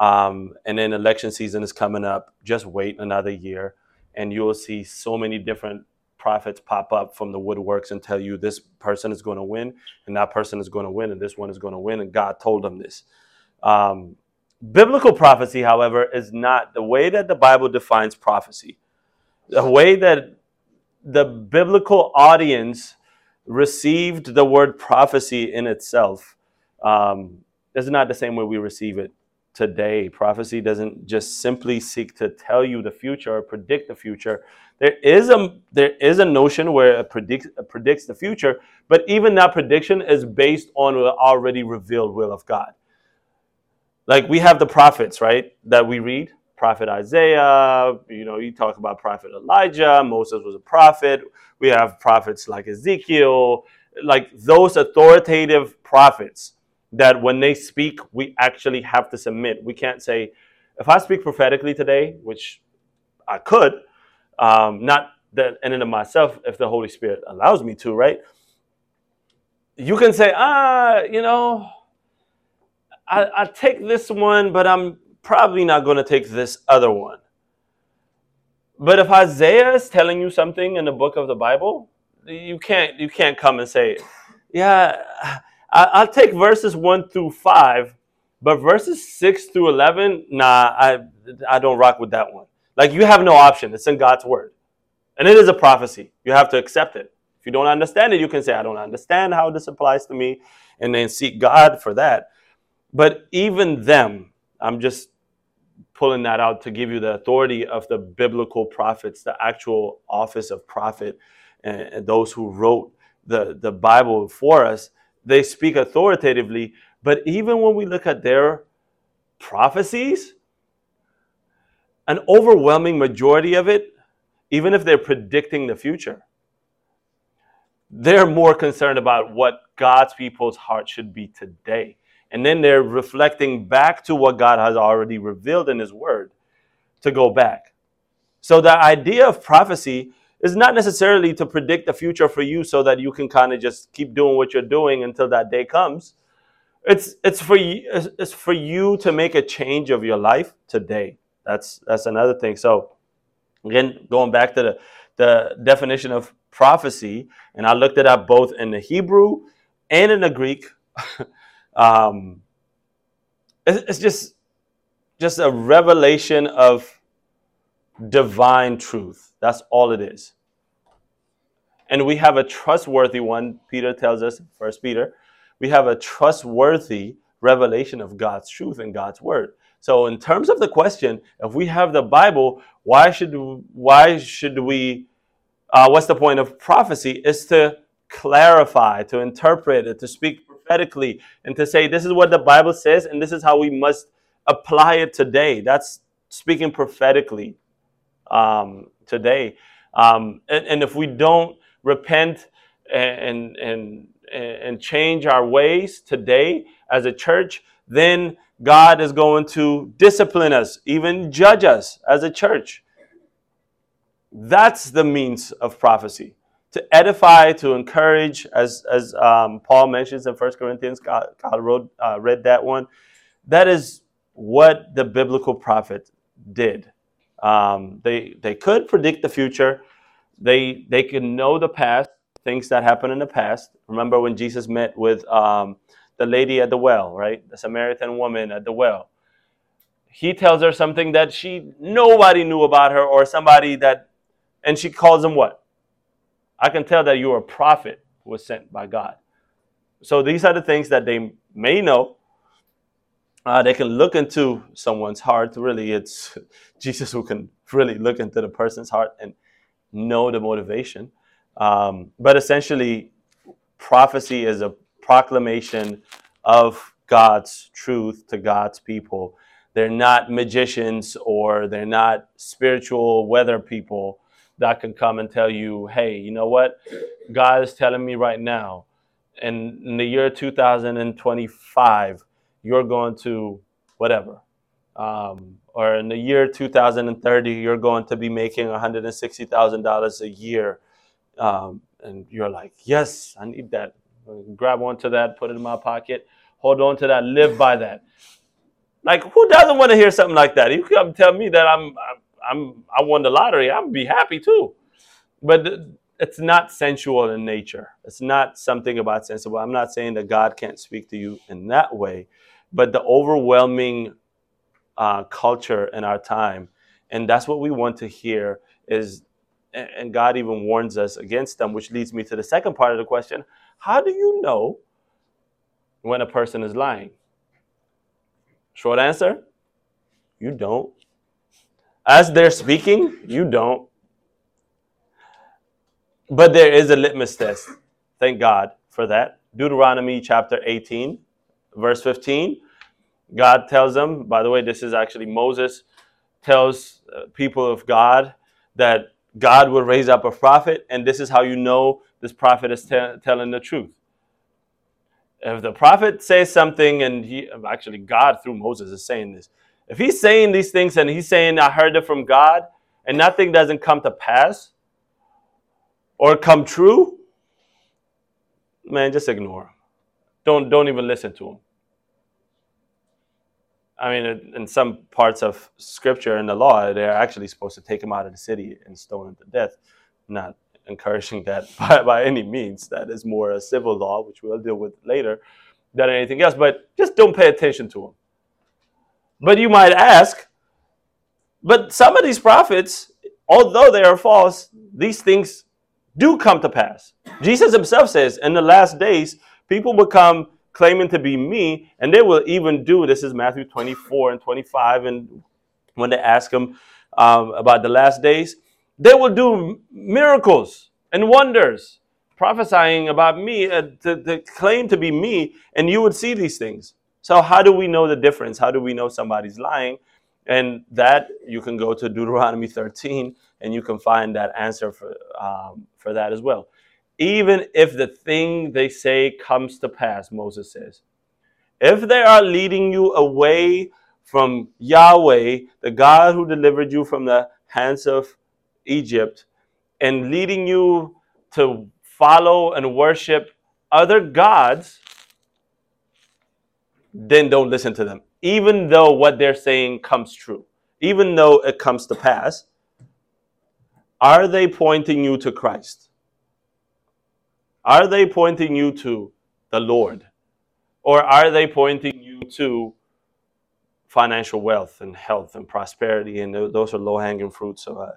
Um, and then election season is coming up. Just wait another year, and you will see so many different prophets pop up from the woodworks and tell you this person is going to win and that person is going to win and this one is going to win and God told them this. Um, biblical prophecy, however, is not the way that the Bible defines prophecy. The way that the biblical audience received the word prophecy in itself um, is not the same way we receive it today. Prophecy doesn't just simply seek to tell you the future or predict the future. There is a there is a notion where it predicts, it predicts the future, but even that prediction is based on the already revealed will of God. Like, we have the prophets, right, that we read. Prophet Isaiah, you know, you talk about Prophet Elijah, Moses was a prophet. We have prophets like Ezekiel, like those authoritative prophets that when they speak, we actually have to submit. We can't say, if I speak prophetically today, which I could, um, not that in and of myself, if the Holy Spirit allows me to, right? You can say, ah, you know, I, I take this one, but I'm probably not going to take this other one. But if Isaiah is telling you something in the book of the Bible, you can't you can't come and say, yeah, I'll take verses one through five, but verses six through eleven, nah, I I don't rock with that one. Like, you have no option. It's in God's word. And it is a prophecy. You have to accept it. If you don't understand it, you can say, I don't understand how this applies to me, and then seek God for that. But even them, I'm just pulling that out to give you the authority of the biblical prophets, the actual office of prophet, and, and those who wrote the, the Bible for us. They speak authoritatively, but even when we look at their prophecies, an overwhelming majority of it, even if they're predicting the future, they're more concerned about what God's people's heart should be today. And then they're reflecting back to what God has already revealed in his word to go back. So the idea of prophecy is not necessarily to predict the future for you so that you can kind of just keep doing what you're doing until that day comes. It's it's for you, it's for you to make a change of your life today. That's that's another thing. So again, going back to the, the definition of prophecy, and I looked it up both in the Hebrew and in the Greek. um, it's, it's just just a revelation of divine truth. That's all it is. And we have a trustworthy one. Peter tells us, First Peter, we have a trustworthy revelation of God's truth and God's word. So in terms of the question, if we have the Bible, why should why should we, uh, what's the point of prophecy? It's to clarify, to interpret it, to speak prophetically, and to say this is what the Bible says and this is how we must apply it today. That's speaking prophetically um, today. Um, and, and if we don't repent and and and change our ways today as a church, then God is going to discipline us, even judge us as a church. That's the means of prophecy. To edify, to encourage, as as um, Paul mentions in First Corinthians, Kyle, Kyle wrote, uh, read that one. That is what the biblical prophet did. Um, they they could predict the future. They they could know the past, things that happened in the past. Remember when Jesus met with um, the lady at the well, right? The Samaritan woman at the well. He tells her something that she nobody knew about her, or somebody that, and she calls him what? I can tell that you are a prophet who was sent by God. So these are the things that they may know. Uh, they can look into someone's heart. Really, it's Jesus who can really look into the person's heart and know the motivation. Um, but essentially, prophecy is a proclamation of God's truth to God's people. They're not magicians, or they're not spiritual weather people that can come and tell you, hey, you know what? God is telling me right now, in, in the year two thousand twenty-five, you're going to whatever. Um, or in the year two thousand thirty, you're going to be making one hundred sixty thousand dollars a year. Um, and you're like, yes, I need that. Grab onto that, put it in my pocket, hold on to that, live by that. Like, who doesn't want to hear something like that? You come tell me that I'm, I'm, I'm I won the lottery. I'd be happy too. But it's not sensual in nature. It's not something about sensible. I'm not saying that God can't speak to you in that way, but the overwhelming uh, culture in our time, and that's what we want to hear is. And God even warns us against them, which leads me to the second part of the question. How do you know when a person is lying? Short answer, you don't. As they're speaking, you don't. But there is a litmus test. Thank God for that. Deuteronomy chapter eighteen, verse fifteen. God tells them, by the way, this is actually Moses tells people of God that God will raise up a prophet, and this is how you know this prophet is te- telling the truth. If the prophet says something, and he actually God through Moses is saying this, if he's saying these things and he's saying, I heard it from God, and nothing doesn't come to pass or come true, man, just ignore him. Don't, don't even listen to him. I mean, in some parts of Scripture and the law, they're actually supposed to take him out of the city and stone him to death. Not encouraging that by, by any means. That is more a civil law, which we'll deal with later, than anything else. But just don't pay attention to him. But you might ask, but some of these prophets, although they are false, these things do come to pass. Jesus himself says, in the last days, people will come claiming to be me, and they will even do, this is Matthew twenty-four and twenty-five, and when they ask him um, about the last days, they will do miracles and wonders, prophesying about me, uh, to, to claim to be me, and you would see these things. So how do we know the difference? How do we know somebody's lying? And that, you can go to Deuteronomy thirteen, and you can find that answer for um, for that as well. Even if the thing they say comes to pass, Moses says, if they are leading you away from Yahweh, the God who delivered you from the hands of Egypt, and leading you to follow and worship other gods, then don't listen to them. Even though what they're saying comes true, even though it comes to pass, are they pointing you to Christ? Are they pointing you to the Lord? Or are they pointing you to financial wealth and health and prosperity? And those are low-hanging fruits, or,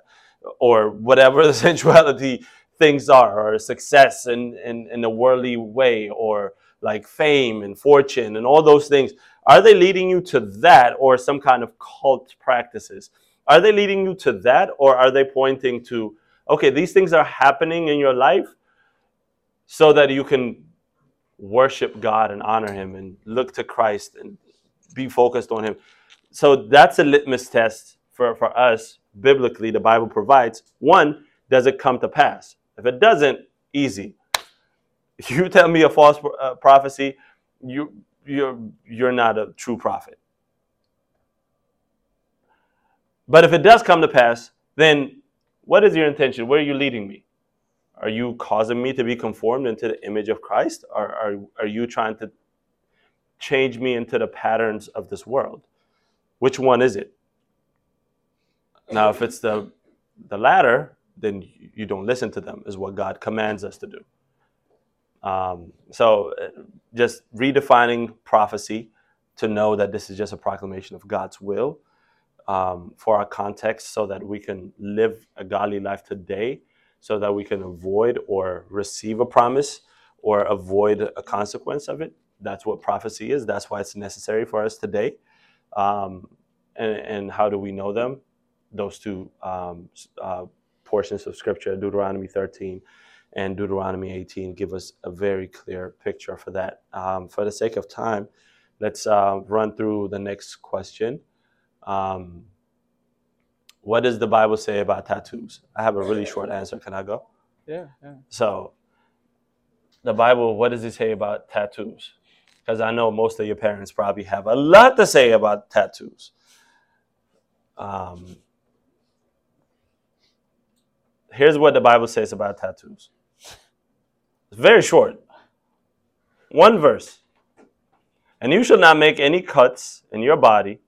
or whatever the sensuality things are, or success in, in, in a worldly way, or like fame and fortune and all those things. Are they leading you to that, or some kind of cult practices? Are they leading you to that, or are they pointing to, okay, these things are happening in your life so that you can worship God and honor Him and look to Christ and be focused on Him? So that's a litmus test for, for us. Biblically, the Bible provides. One, does it come to pass? If it doesn't, easy. You tell me a false uh, prophecy, you, you're, you're not a true prophet. But if it does come to pass, then what is your intention? Where are you leading me? Are you causing me to be conformed into the image of Christ? Or are, are you trying to change me into the patterns of this world? Which one is it? Now, if it's the, the latter, then you don't listen to them, is what God commands us to do. Um, so just redefining prophecy to know that this is just a proclamation of God's will. Um, for our context, so that we can live a godly life today, so that we can avoid or receive a promise or avoid a consequence of it. That's what prophecy is. That's why it's necessary for us today. Um, and, and how do we know them? Those two um, uh, portions of Scripture, Deuteronomy thirteen and Deuteronomy eighteen, give us a very clear picture for that. Um, for the sake of time, let's uh, run through the next question. Um, what does the Bible say about tattoos? I have a really short answer. Can I go? Yeah. yeah. So the Bible, what does it say about tattoos? Because I know most of your parents probably have a lot to say about tattoos. Um, here's what the Bible says about tattoos. It's very short. One verse. And you shall not make any cuts in your body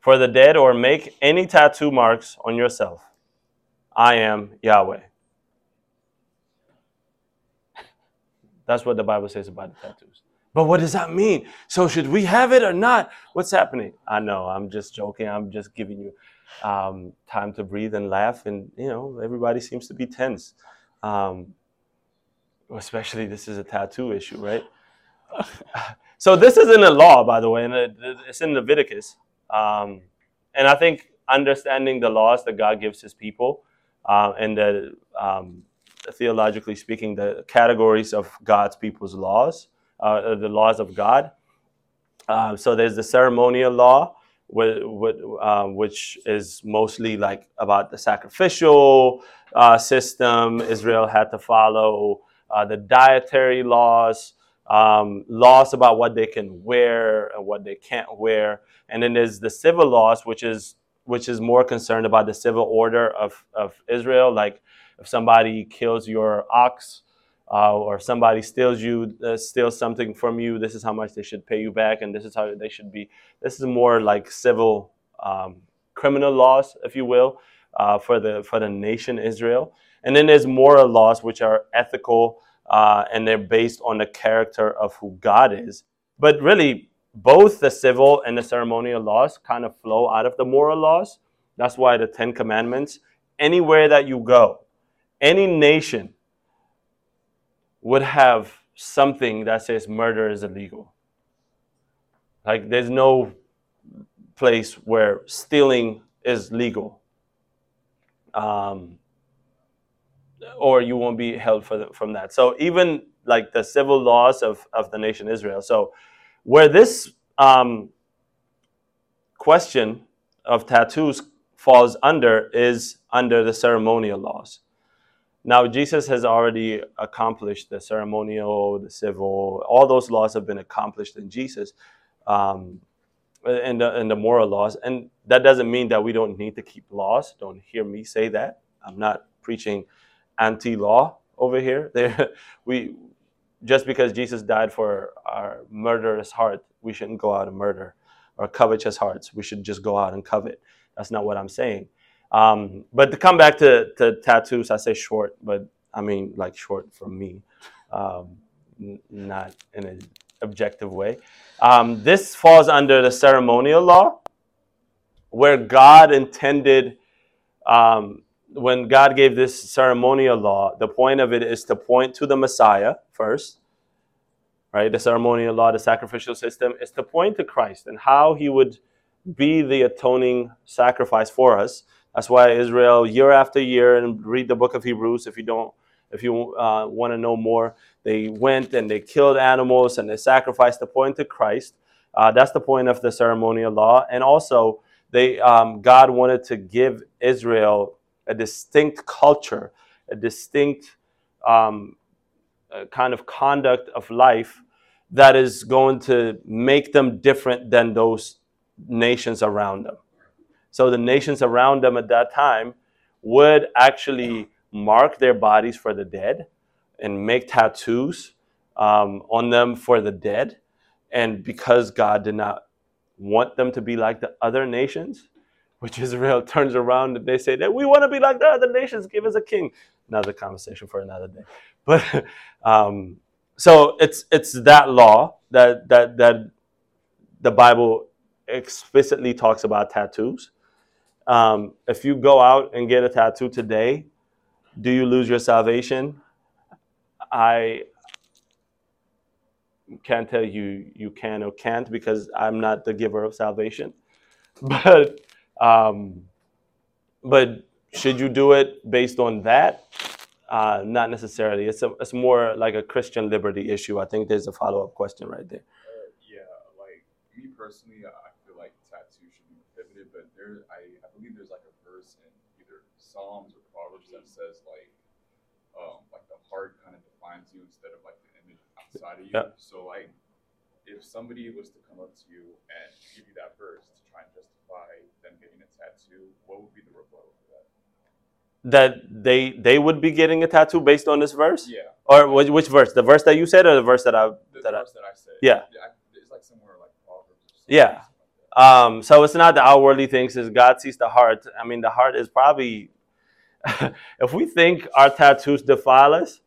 for the dead, or make any tattoo marks on yourself. I am Yahweh. That's what the Bible says about the tattoos. But what does that mean? So should we have it or not? What's happening? I know, I'm just joking. I'm just giving you um, time to breathe and laugh. And, you know, everybody seems to be tense. Um, especially this is a tattoo issue, right? So this is in the law, by the way. And it's in Leviticus. Um, and I think understanding the laws that God gives His people, uh, and the, um, theologically speaking, the categories of God's people's laws, uh, the laws of God. Uh, so there's the ceremonial law, with, with, uh, which is mostly like about the sacrificial uh, system Israel had to follow, uh, the dietary laws. Um, laws about what they can wear and what they can't wear. And then there's the civil laws, which is which is more concerned about the civil order of, of Israel. Like if somebody kills your ox uh, or somebody steals you, uh, steals something from you, this is how much they should pay you back, and this is how they should be. This is more like civil um, criminal laws, if you will, uh, for the for the nation Israel. And then there's moral laws, which are ethical. Uh, and they're based on the character of who God is. But really, both the civil and the ceremonial laws kind of flow out of the moral laws. That's why the Ten Commandments, anywhere that you go, any nation would have something that says murder is illegal. Like, there's no place where stealing is legal. Um... or you won't be held for the, from that. So even like the civil laws of, of the nation Israel. So where this um, question of tattoos falls under is under the ceremonial laws. Now, Jesus has already accomplished the ceremonial, the civil, all those laws have been accomplished in Jesus, um, and, the, and the moral laws. And that doesn't mean that we don't need to keep laws. Don't hear me say that. I'm not preaching anti-law over here. There, we just because Jesus died for our murderous heart, we shouldn't go out and murder. Or covetous hearts, we should just go out and covet. That's not what I'm saying. Um, but to come back to, to tattoos, I say short, but I mean like short from me, um, n- not in an objective way. Um, this falls under the ceremonial law, where God intended, um, when God gave this ceremonial law, the point of it is to point to the Messiah first, right? The ceremonial law, the sacrificial system, is to point to Christ and how he would be the atoning sacrifice for us. That's why Israel, year after year, and read the book of Hebrews if you don't, if you uh, want to know more, they went and they killed animals and they sacrificed to point to Christ. Uh, that's the point of the ceremonial law. And also, they um, God wanted to give Israel a distinct culture, a distinct um, a kind of conduct of life that is going to make them different than those nations around them. So the nations around them at that time would actually mark their bodies for the dead and make tattoos um, on them for the dead. And because God did not want them to be like the other nations, which Israel turns around and they say that we want to be like the other nations, give us a king. Another conversation for another day. But um, so it's it's that law that that that the Bible explicitly talks about tattoos. Um, if you go out and get a tattoo today, do you lose your salvation? I can't tell you you can or can't, because I'm not the giver of salvation. But um, but should you do it based on that? Uh, not necessarily. It's a, it's more like a Christian liberty issue. I think there's a follow-up question right there. Uh, yeah, like me personally, I feel like tattoos should be prohibited, but there, I, I believe there's like a verse in either Psalms or Proverbs that says like, um, like the heart kind of defines you instead of like the image outside of you. Yeah. So like, if somebody was to come up to you and give you that verse to try and justify them getting a tattoo, what would be the rebuttal for that? That they they would be getting a tattoo based on this verse? Yeah. Or which, which verse? The verse that you said, or the verse that I the that, verse I, that I said? Yeah. yeah I, it's like somewhere like Proverbs. Yeah. Like um. So it's not the outwardly things. It's God sees the heart. I mean, the heart is probably. If we think our tattoos defile us,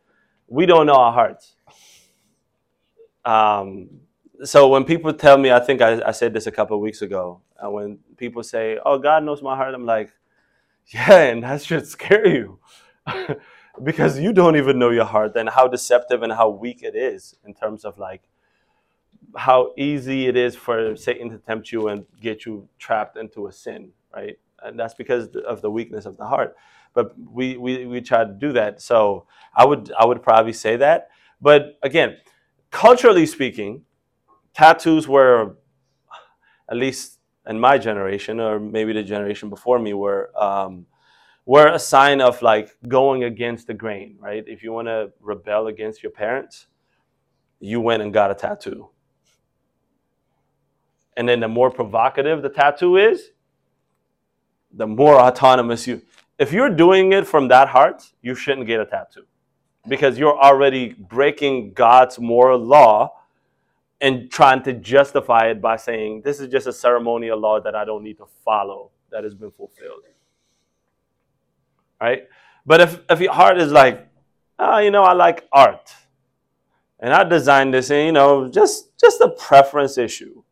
we don't know our hearts. Um. So when people tell me, I think I, I said this a couple of weeks ago. Uh, when people say, "Oh, God knows my heart," I'm like, yeah, and that should scare you because you don't even know your heart and how deceptive and how weak it is in terms of like how easy it is for Satan to tempt you and get you trapped into a sin, right? And that's because of the weakness of the heart. But we we, we try to do that. So I would I would probably say that. But again, culturally speaking, tattoos were, at least and my generation, or maybe the generation before me, were um, were a sign of like going against the grain, right? If you want to rebel against your parents, you went and got a tattoo. And then the more provocative the tattoo is, the more autonomous you. If you're doing it from that heart, you shouldn't get a tattoo, because you're already breaking God's moral law and trying to justify it by saying, this is just a ceremonial law that I don't need to follow, that has been fulfilled. Right? But if, if your heart is like, oh, you know, I like art, and I designed this, and, you know, just, just a preference issue.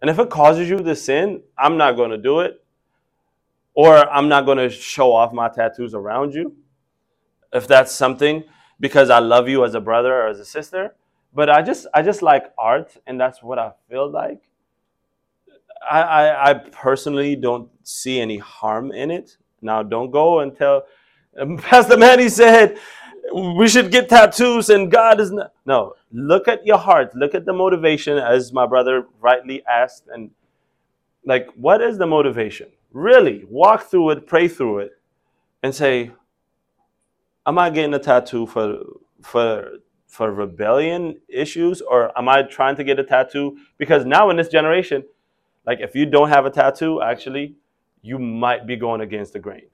And if it causes you to sin, I'm not going to do it. Or I'm not going to show off my tattoos around you, if that's something, because I love you as a brother or as a sister. But I just I just like art, and that's what I feel like. I, I, I personally don't see any harm in it. Now, don't go and tell, Pastor Manny said, we should get tattoos and God is not. No, look at your heart. Look at the motivation, as my brother rightly asked. And like, what is the motivation? Really, walk through it, pray through it, and say, am I getting a tattoo for for? for rebellion issues, or am I trying to get a tattoo? Because now in this generation, like if you don't have a tattoo, actually, you might be going against the grain.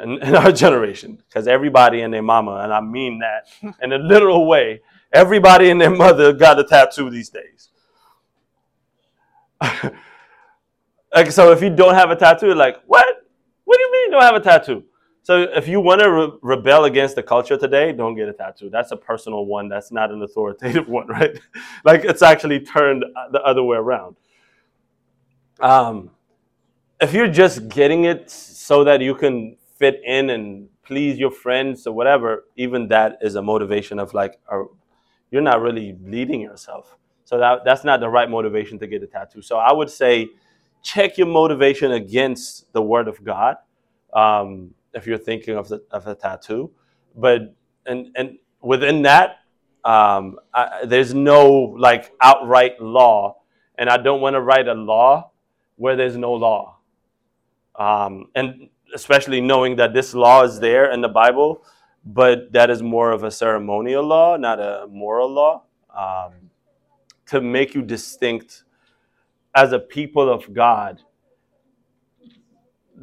in, in our generation, because everybody and their mama, and I mean that in a literal way, everybody and their mother got a tattoo these days. Like, so if you don't have a tattoo, you're like, what? What do you mean you don't have a tattoo? So if you want to re- rebel against the culture today, don't get a tattoo. That's a personal one. That's not an authoritative one, right? Like, it's actually turned the other way around. Um, if you're just getting it so that you can fit in and please your friends or whatever, even that is a motivation of like, uh, you're not really leading yourself. So that that's not the right motivation to get a tattoo. So I would say, check your motivation against the Word of God. Um, if you're thinking of the, of a tattoo, but, and, and within that, um, I, there's no like outright law, and I don't want to write a law where there's no law. Um, and especially knowing that this law is there in the Bible, but that is more of a ceremonial law, not a moral law, um, to make you distinct as a people of God.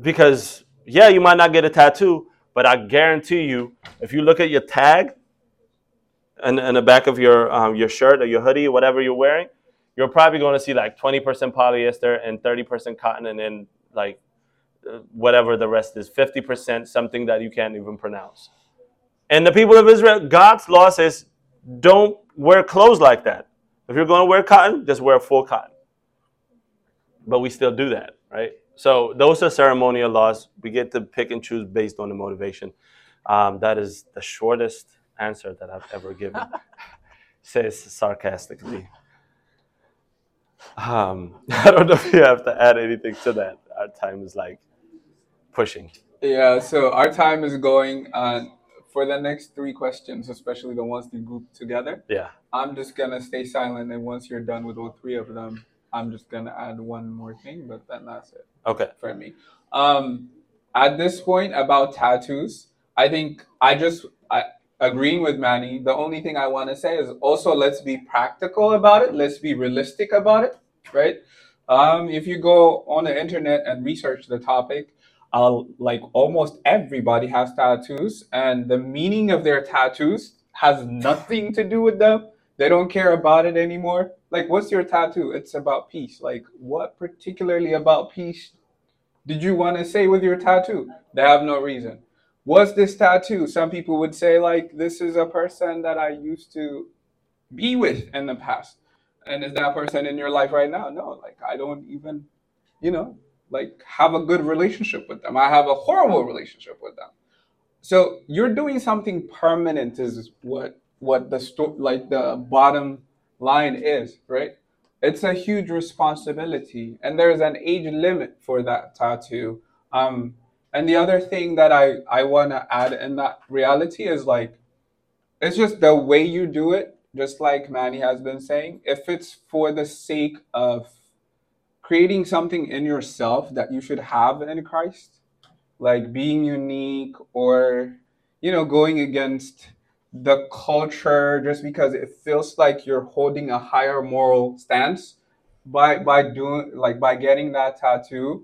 Because yeah, you might not get a tattoo, but I guarantee you, if you look at your tag and in, in the back of your um, your shirt or your hoodie, whatever you're wearing, you're probably going to see like twenty percent polyester and thirty percent cotton, and then like whatever the rest is, fifty percent something that you can't even pronounce. And the people of Israel, God's law says, don't wear clothes like that. If you're going to wear cotton, just wear full cotton. But we still do that, right? So those are ceremonial laws. We get to pick and choose based on the motivation. Um, that is the shortest answer that I've ever given, says sarcastically. Um, I don't know if you have to add anything to that. Our time is like pushing. Yeah, so our time is going on for the next three questions, especially the ones you grouped together. Yeah. I'm just going to stay silent, and once you're done with all three of them, I'm just going to add one more thing, but then that's it. Okay. For me. Um, at this point about tattoos, I think I just, I, agreeing with Manny, the only thing I want to say is also let's be practical about it. Let's be realistic about it, right? Um, if you go on the internet and research the topic, uh, like almost everybody has tattoos, and the meaning of their tattoos has nothing to do with them. They don't care about it anymore. Like, what's your tattoo? It's about peace. Like, what particularly about peace did you want to say with your tattoo? They have no reason. What's this tattoo? Some people would say, like, this is a person that I used to be with in the past. And is that person in your life right now? No, like, I don't even, you know, like, have a good relationship with them. I have a horrible relationship with them. So you're doing something permanent is what... what the sto- like the bottom line is, right? It's a huge responsibility, and there's an age limit for that tattoo. Um, and the other thing that I, I want to add in that reality is like, it's just the way you do it, just like Manny has been saying, if it's for the sake of creating something in yourself that you should have in Christ, like being unique or, you know, going against the culture just because it feels like you're holding a higher moral stance by by doing like by getting that tattoo,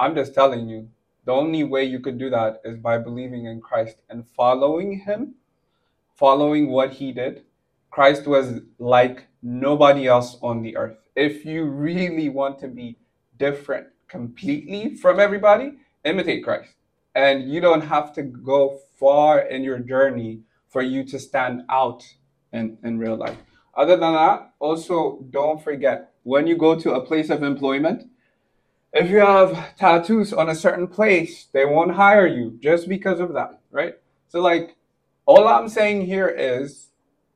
I'm just telling you, the only way you could do that is by believing in Christ and following him, following what he did. Christ was like nobody else on the earth. If you really want to be different completely from everybody, imitate Christ. And you don't have to go far in your journey for you to stand out in, in real life. Other than that, also don't forget, when you go to a place of employment, if you have tattoos on a certain place, they won't hire you just because of that, right? So like, all I'm saying here is,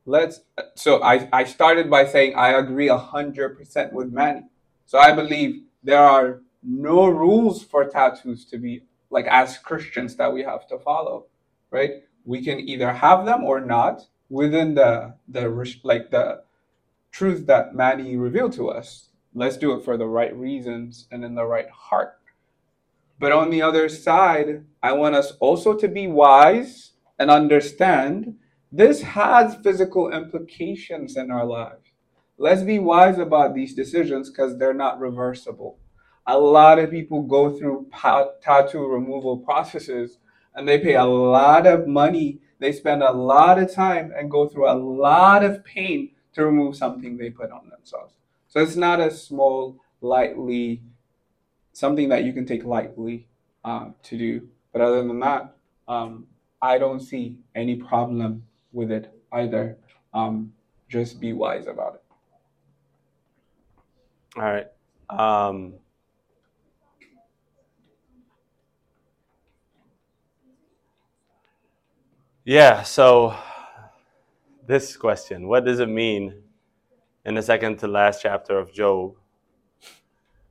let's, so I, I started by saying I agree one hundred percent with Manny. So I believe there are no rules for tattoos to be, like as Christians that we have to follow, right? We can either have them or not within the the like the truth that Manny revealed to us. Let's do it for the right reasons and in the right heart. But on the other side, I want us also to be wise and understand this has physical implications in our lives. Let's be wise about these decisions because they're not reversible. A lot of people go through pa- tattoo removal processes and they pay a lot of money. They spend a lot of time and go through a lot of pain to remove something they put on themselves. So it's not a small, lightly, something that you can take lightly um, to do. But other than that, um, I don't see any problem with it either. Um, just be wise about it. All right. Um, yeah, so this question, what does it mean in the second to last chapter of Job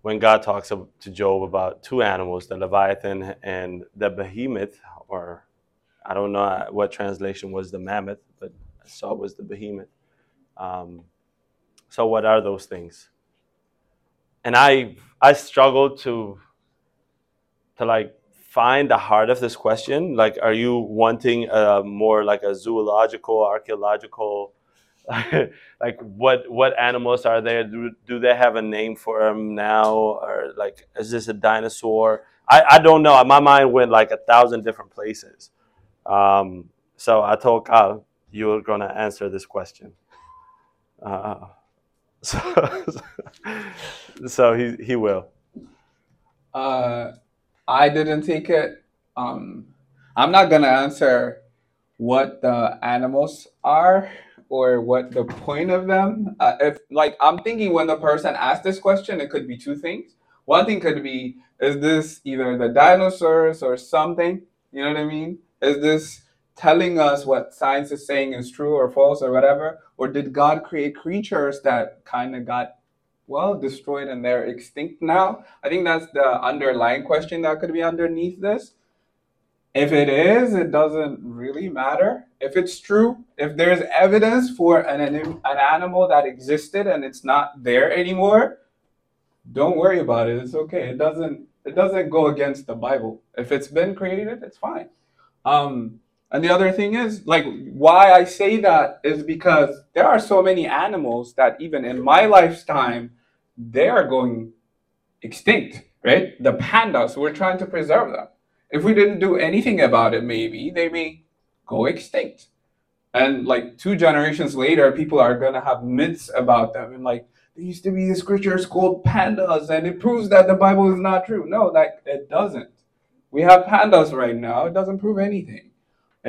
when God talks to Job about two animals, the Leviathan and the Behemoth, or I don't know what translation was the mammoth, but I saw it was the Behemoth. Um, so what are those things? And I I struggled to to like find the heart of this question. Like, are you wanting a more like a zoological, archaeological, like what what animals are there? Do, do they have a name for them now? Or like, is this a dinosaur? I, I don't know. My mind went like a thousand different places. Um, so I told Kyle, you're gonna answer this question. Uh, So, so he he will. Uh, I didn't take it. Um, I'm not gonna answer what the animals are or what the point of them. Uh, if like I'm thinking when the person asks this question, it could be two things. One thing could be, is this either the dinosaurs or something? You know what I mean? Is this telling us what science is saying is true or false or whatever? Or did God create creatures that kind of got, well, destroyed and they're extinct now? I think that's the underlying question that could be underneath this. If it is, it doesn't really matter. If it's true, if there's evidence for an, an animal that existed and it's not there anymore, don't worry about it. It's okay. It doesn't, it doesn't go against the Bible. If it's been created, it's fine. Um, And the other thing is, like, why I say that is because there are so many animals that even in my lifetime, they are going extinct, right? The pandas, we're trying to preserve them. If we didn't do anything about it, maybe they may go extinct. And like two generations later, people are going to have myths about them. And like, there used to be these creatures called pandas, and it proves that the Bible is not true. No, like, it doesn't. We have pandas right now. It doesn't prove anything.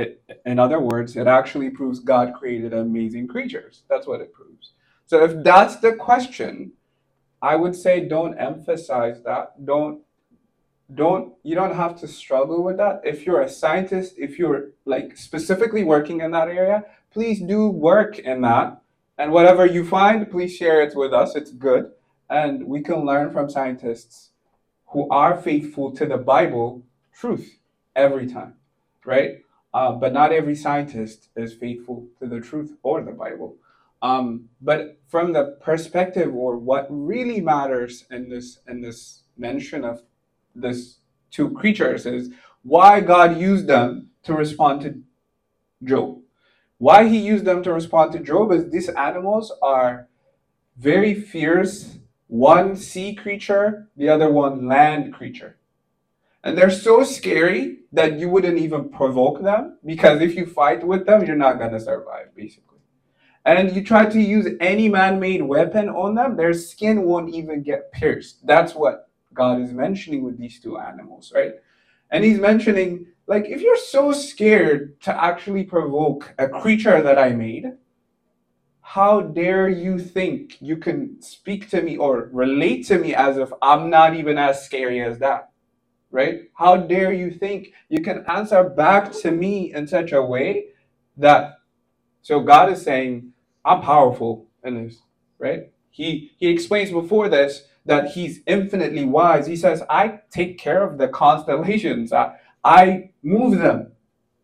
It, in other words, it actually proves God created amazing creatures. That's what it proves. So if that's the question, I would say don't emphasize that. Don't, don't, you don't have to struggle with that. If you're a scientist, if you're like specifically working in that area, please do work in that. And whatever you find, please share it with us. It's good. And we can learn from scientists who are faithful to the Bible truth every time, right? Uh, but not every scientist is faithful to the truth or the Bible. Um, but from the perspective or what really matters in this in this mention of this two creatures is why God used them to respond to Job. Why he used them to respond to Job is these animals are very fierce. One sea creature, the other one land creature. And they're so scary that you wouldn't even provoke them, because if you fight with them, you're not going to survive, basically. And you try to use any man-made weapon on them, their skin won't even get pierced. That's what God is mentioning with these two animals, right? And he's mentioning, like, if you're so scared to actually provoke a creature that I made, how dare you think you can speak to me or relate to me as if I'm not even as scary as that? Right? How dare you think you can answer back to me in such a way that, so God is saying, I'm powerful in this, right? He he explains before this that he's infinitely wise. He says, I take care of the constellations. I, I move them.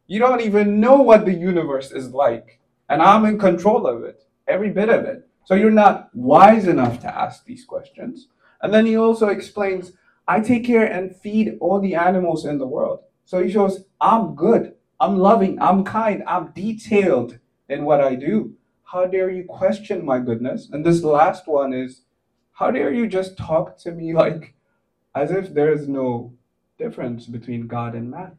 You don't even know what the universe is like. And I'm in control of it, every bit of it. So you're not wise enough to ask these questions. And then he also explains, I take care and feed all the animals in the world. So he shows, I'm good, I'm loving, I'm kind, I'm detailed in what I do. How dare you question my goodness? And this last one is, how dare you just talk to me like as if there is no difference between God and man?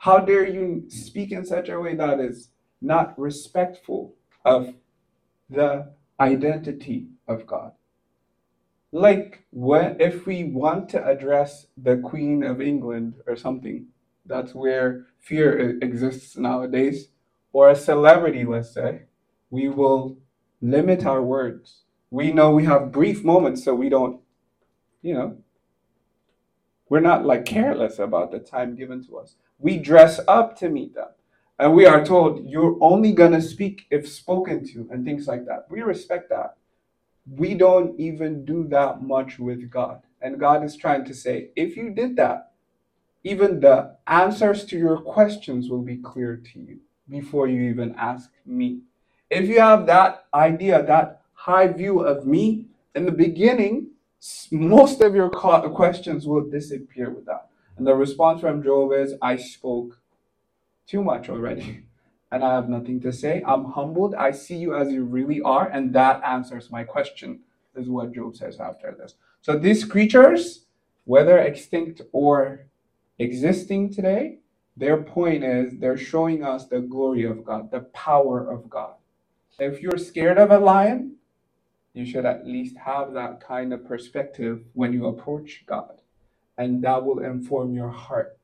How dare you speak in such a way that is not respectful of the identity of God? Like when, if we want to address the Queen of England or something, that's where fear exists nowadays, or a celebrity, let's say, we will limit our words. We know we have brief moments, so we don't, you know, we're not like careless about the time given to us. We dress up to meet them. And we are told, you're only going to speak if spoken to, and things like that. We respect that. We don't even do that much with God. And God is trying to say, if you did that, even the answers to your questions will be clear to you before you even ask me. If you have that idea, that high view of me, in the beginning, most of your questions will disappear with that. And the response from Job is, I spoke too much already, and I have nothing to say. I'm humbled. I see you as you really are, and that answers my question, is what Job says after this. So these creatures, whether extinct or existing today, their point is they're showing us the glory of God, the power of God. If you're scared of a lion, you should at least have that kind of perspective when you approach God. And that will inform your heart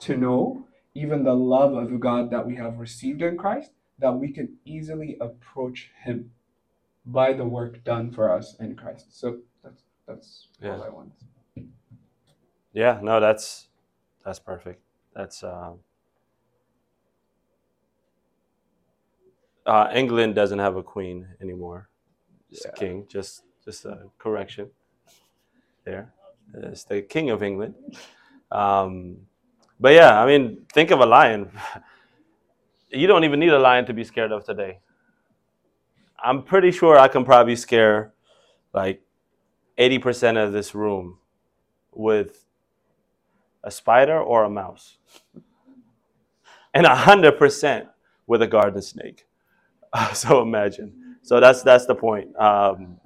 to know even the love of God that we have received in Christ, that we can easily approach him by the work done for us in Christ. So that's that's yeah. all I want. Yeah, no, that's that's perfect. That's uh, uh, England doesn't have a queen anymore. Just yeah. a king. Just just a correction there. It's the King of England. Um, but yeah, I mean, think of a lion. You don't even need a lion to be scared of today. I'm pretty sure I can probably scare like eighty percent of this room with a spider or a mouse. And one hundred percent with a garden snake. So imagine. So that's that's the point um,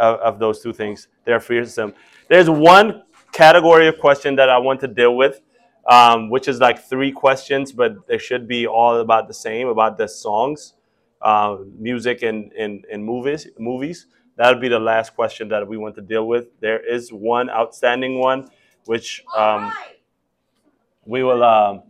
of, of those two things. They're fearsome. There's one category of question that I want to deal with, um, which is like three questions, but they should be all about the same, about the songs, uh, music, and, and, and movies. movies. That would be the last question that we want to deal with. There is one outstanding one, which um, we will um,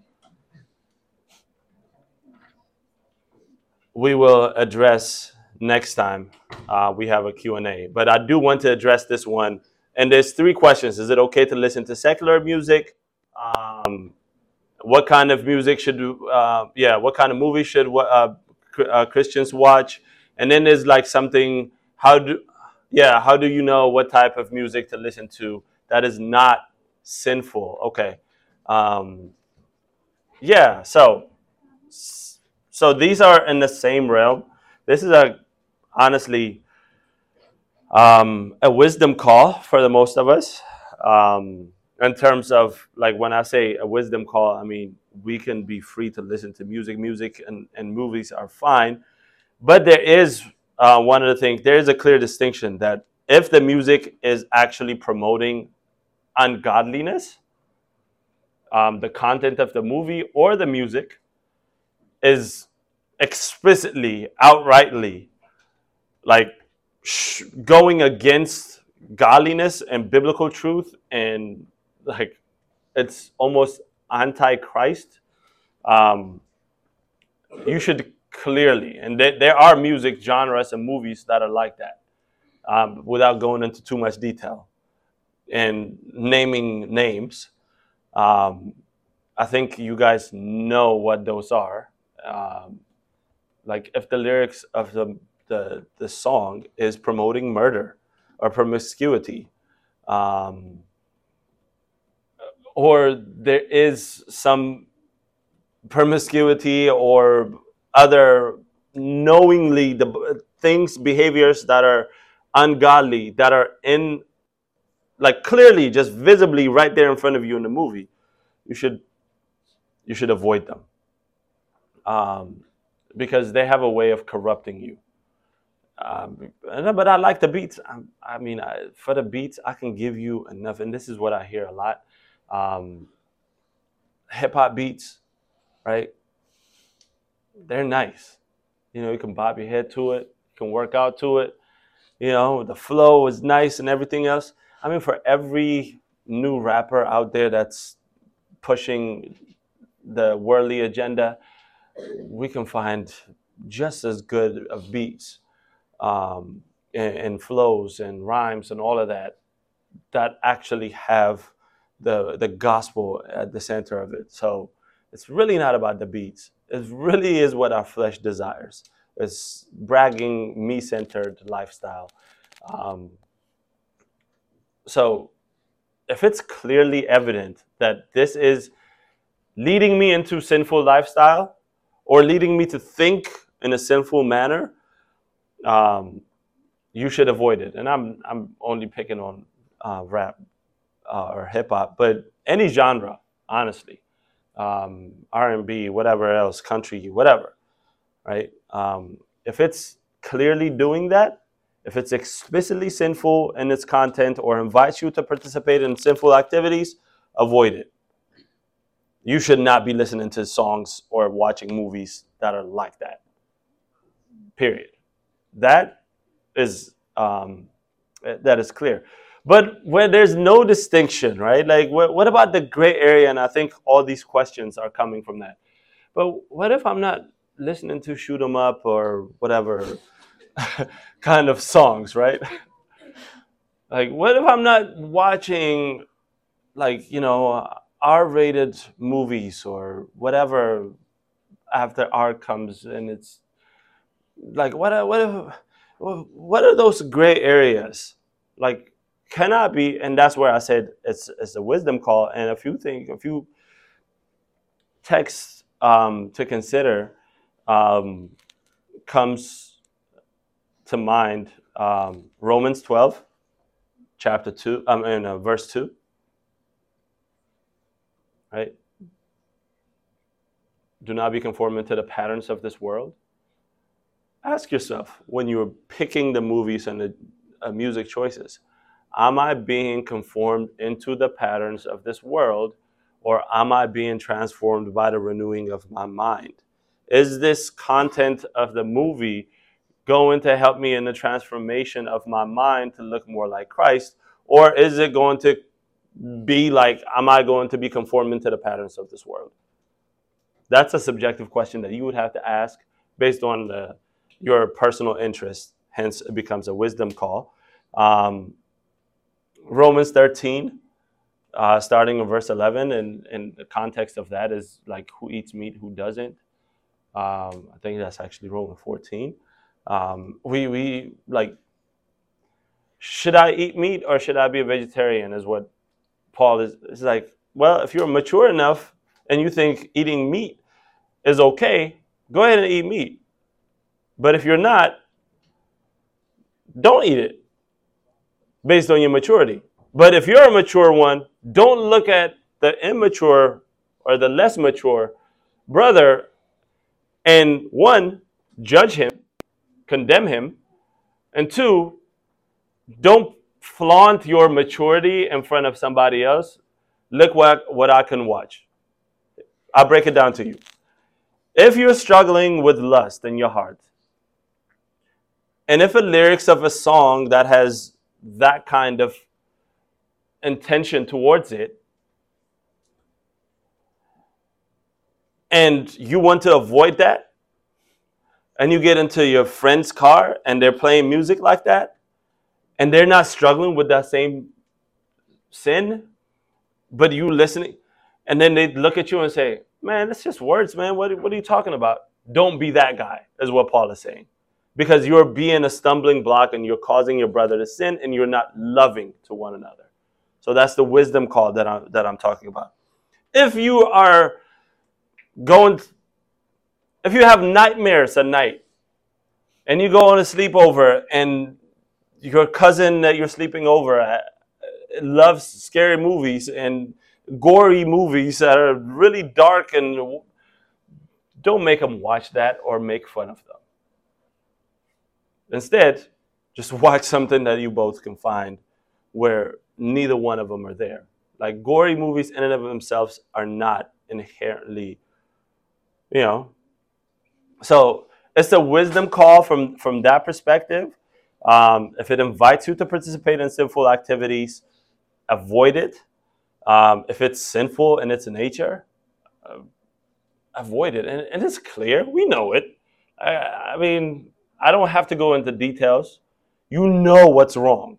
we will address next time uh, we have a Q and A. But I do want to address this one. And there's three questions. Is it okay to listen to secular music? Um, what kind of music should, uh, yeah, what kind of movie should uh, uh, Christians watch? And then there's like something, how do, yeah, how do you know what type of music to listen to that is not sinful? Okay. Um, yeah, so, so these are in the same realm. This is a, honestly, Um, a wisdom call for the most of us, um, in terms of like when I say a wisdom call, I mean, we can be free to listen to music. Music and, and movies are fine. But there is uh, one of the things, there is a clear distinction that if the music is actually promoting ungodliness, um, the content of the movie or the music is explicitly, outrightly, like, going against godliness and biblical truth, and like it's almost anti-Christ, um, you should clearly, and th- there are music genres and movies that are like that, um, without going into too much detail and naming names. Um, I think you guys know what those are. Um, like if the lyrics of the The, the song is promoting murder or promiscuity, um, or there is some promiscuity or other knowingly the things, behaviors that are ungodly, that are in, like clearly just visibly right there in front of you in the movie, you should you should avoid them, um, because they have a way of corrupting you. Um, but I like the beats. I, I mean, I, for the beats, I can give you enough. And this is what I hear a lot. Um, hip-hop beats, right? They're nice. You know, you can bob your head to it. You can work out to it. You know, the flow is nice and everything else. I mean, for every new rapper out there that's pushing the worldly agenda, we can find just as good of beats um, and, and flows and rhymes and all of that that actually have the the gospel at the center of it. So it's really not about the beats. It really is what our flesh desires. It's bragging, me-centered lifestyle. Um, so if it's clearly evident that this is leading me into sinful lifestyle or leading me to think in a sinful manner, um, you should avoid it. And I'm I'm only picking on uh, rap uh, or hip-hop, but any genre, honestly. Um, R and B, whatever else, country, whatever, right? Um, if it's clearly doing that, if it's explicitly sinful in its content or invites you to participate in sinful activities, avoid it. You should not be listening to songs or watching movies that are like that, period. That is, um, that is clear. But where there's no distinction, right? Like, what, what about the gray area? And I think all these questions are coming from that. But what if I'm not listening to shoot 'em up or whatever kind of songs, right? Like, what if I'm not watching, like, you know, R-rated movies or whatever after R comes and it's like, what, what if, what are those gray areas? Like, cannot be, and that's where I said it's it's a wisdom call. And a few things, a few texts um, to consider um, comes to mind. Um, Romans twelve, chapter two, I mean uh, verse two, right? Do not be conformed to the patterns of this world. Ask yourself when you are picking the movies and the uh, music choices. Am I being conformed into the patterns of this world, or am I being transformed by the renewing of my mind? Is this content of the movie going to help me in the transformation of my mind to look more like Christ, or is it going to be like, am I going to be conformed into the patterns of this world? That's a subjective question that you would have to ask based on the, your personal interest. Hence, it becomes a wisdom call. Um, Romans thirteen, uh, starting in verse eleven, and, and the context of that is like who eats meat, who doesn't. Um, I think that's actually Romans fourteen. Um, we, we, like, should I eat meat or should I be a vegetarian is what Paul is. It's like, well, if you're mature enough and you think eating meat is okay, go ahead and eat meat. But if you're not, don't eat it. Based on your maturity. But if you're a mature one, don't look at the immature or the less mature brother and one, judge him, condemn him, and two, don't flaunt your maturity in front of somebody else. Look what, what I can watch. I'll break it down to you. If you're struggling with lust in your heart, and if the lyrics of a song that has that kind of intention towards it, and you want to avoid that, and you get into your friend's car and they're playing music like that, and they're not struggling with that same sin, but you listening, and then they look at you and say, man, that's just words, man. What, what are you talking about? Don't be that guy, is what Paul is saying. Because you're being a stumbling block and you're causing your brother to sin and you're not loving to one another. So that's the wisdom call that I'm, that I'm talking about. If you are going, if you have nightmares at night and you go on a sleepover and your cousin that you're sleeping over at loves scary movies and gory movies that are really dark, and don't make them watch that or make fun of them. Instead, just watch something that you both can find where neither one of them are there. Like, gory movies in and of themselves are not inherently, you know. So it's a wisdom call from, from that perspective. Um, if it invites you to participate in sinful activities, avoid it. Um, if it's sinful in its nature, uh, avoid it. And, and it's clear. We know it. I, I mean, I don't have to go into details. You know what's wrong.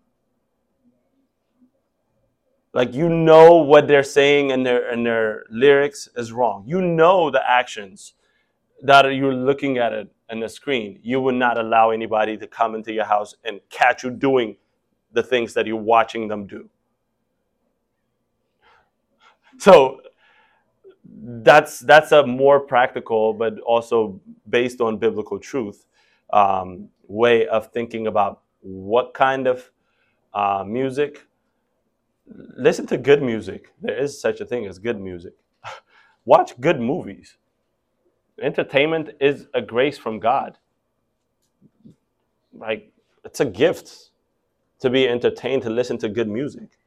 Like, you know what they're saying in their, in their lyrics is wrong. You know the actions that you're looking at it on the screen. You would not allow anybody to come into your house and catch you doing the things that you're watching them do. So that's that's a more practical, but also based on biblical truth, um, way of thinking about what kind of uh, music. Listen to good music. There is such a thing as good music. Watch good movies. Entertainment is a grace from God. Like, it's a gift to be entertained, to listen to good music.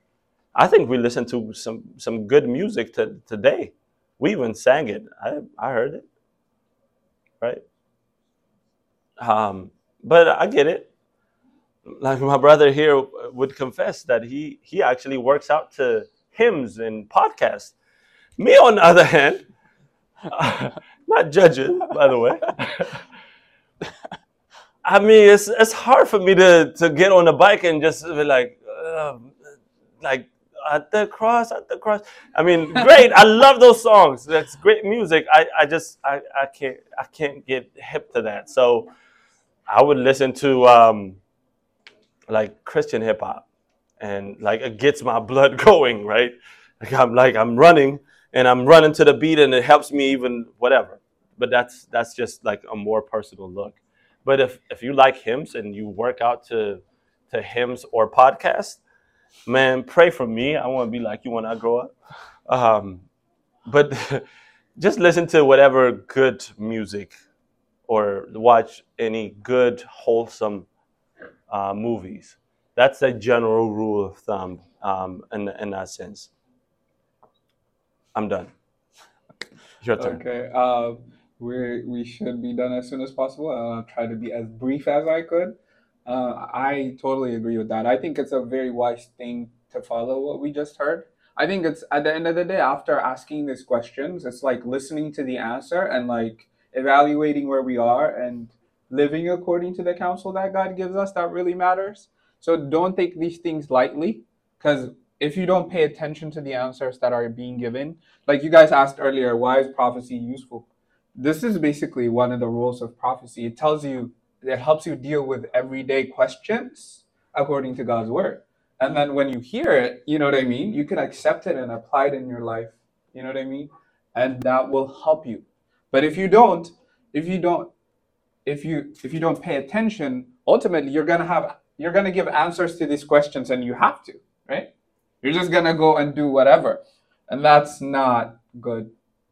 I think we listen to some, some good music to, today. We even sang it. I I heard it, right? Um, but I get it. Like my brother here would confess that he, he actually works out to hymns and podcasts. Me, on the other hand, uh, not judging, by the way. I mean, it's it's hard for me to, to get on the bike and just be like, uh, like, at the cross, at the cross. I mean, great. I love those songs. That's great music. I, I just, I, I can't, I can't get hip to that. So I would listen to, um, like Christian hip hop, and like it gets my blood going, right? Like I'm like I'm running and I'm running to the beat, and it helps me even whatever. But that's that's just like a more personal look. But if if you like hymns and you work out to to hymns or podcasts, man, pray for me. I want to be like you when I grow up. Um, but just listen to whatever good music, or watch any good wholesome Uh, movies. That's a general rule of thumb um, in, in that sense. I'm done. Your turn. Okay. Uh, we we should be done as soon as possible. I'll try to be as brief as I could. Uh, I totally agree with that. I think it's a very wise thing to follow what we just heard. I think it's, at the end of the day, after asking these questions, it's like listening to the answer and like evaluating where we are and living according to the counsel that God gives us, that really matters. So don't take these things lightly, because if you don't pay attention to the answers that are being given, like you guys asked earlier, why is prophecy useful? This is basically one of the roles of prophecy. It tells you, it helps you deal with everyday questions according to God's word. And then when you hear it, you know what I mean? You can accept it and apply it in your life. You know what I mean? And that will help you. But if you don't, if you don't, If you if you don't pay attention, ultimately you're gonna have you're gonna give answers to these questions, and you have to, right? You're just gonna go and do whatever, and that's not good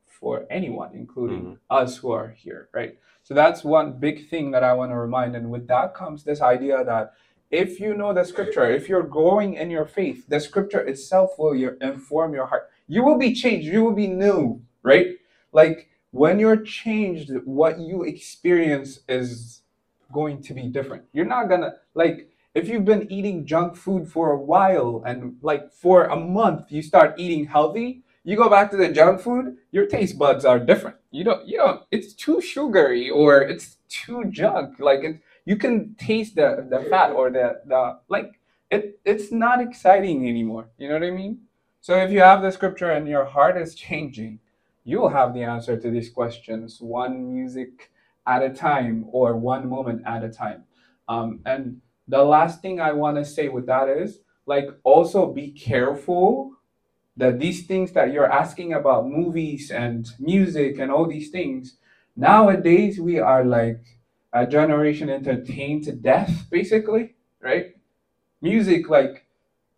for anyone, including mm-hmm. us who are here, right? So that's one big thing that I want to remind. And with that comes this idea that if you know the scripture, if you're growing in your faith, the scripture itself will your, inform your heart. You will be changed. You will be new, right? Like, when you're changed, what you experience is going to be different. You're not gonna, like, if you've been eating junk food for a while and like for a month you start eating healthy, you go back to the junk food, your taste buds are different. You don't, you don't, it's too sugary or it's too junk. Like, it, you can taste the, the fat or the, the like, it, it's not exciting anymore. You know what I mean? So if you have the scripture and your heart is changing, you will have the answer to these questions, one music at a time or one moment at a time. Um, and the last thing I want to say with that is, like, also be careful that these things that you're asking about, movies and music and all these things, nowadays we are like a generation entertained to death, basically, right? Music, like,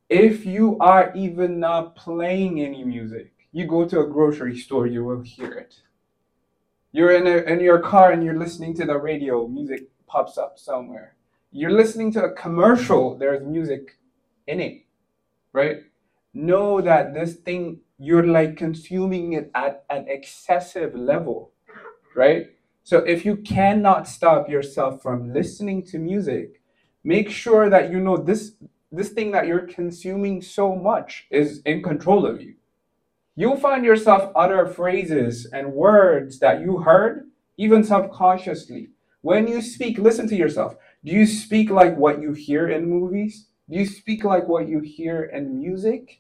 if you are even not playing any music, you go to a grocery store, you will hear it. You're in, a, in your car and you're listening to the radio, music pops up somewhere. You're listening to a commercial, there's music in it, right? Know that this thing, you're like consuming it at an excessive level, right? So if you cannot stop yourself from listening to music, make sure that you know this this thing that you're consuming so much is in control of you. You'll find yourself utter phrases and words that you heard, even subconsciously. When you speak, listen to yourself. Do you speak like what you hear in movies? Do you speak like what you hear in music,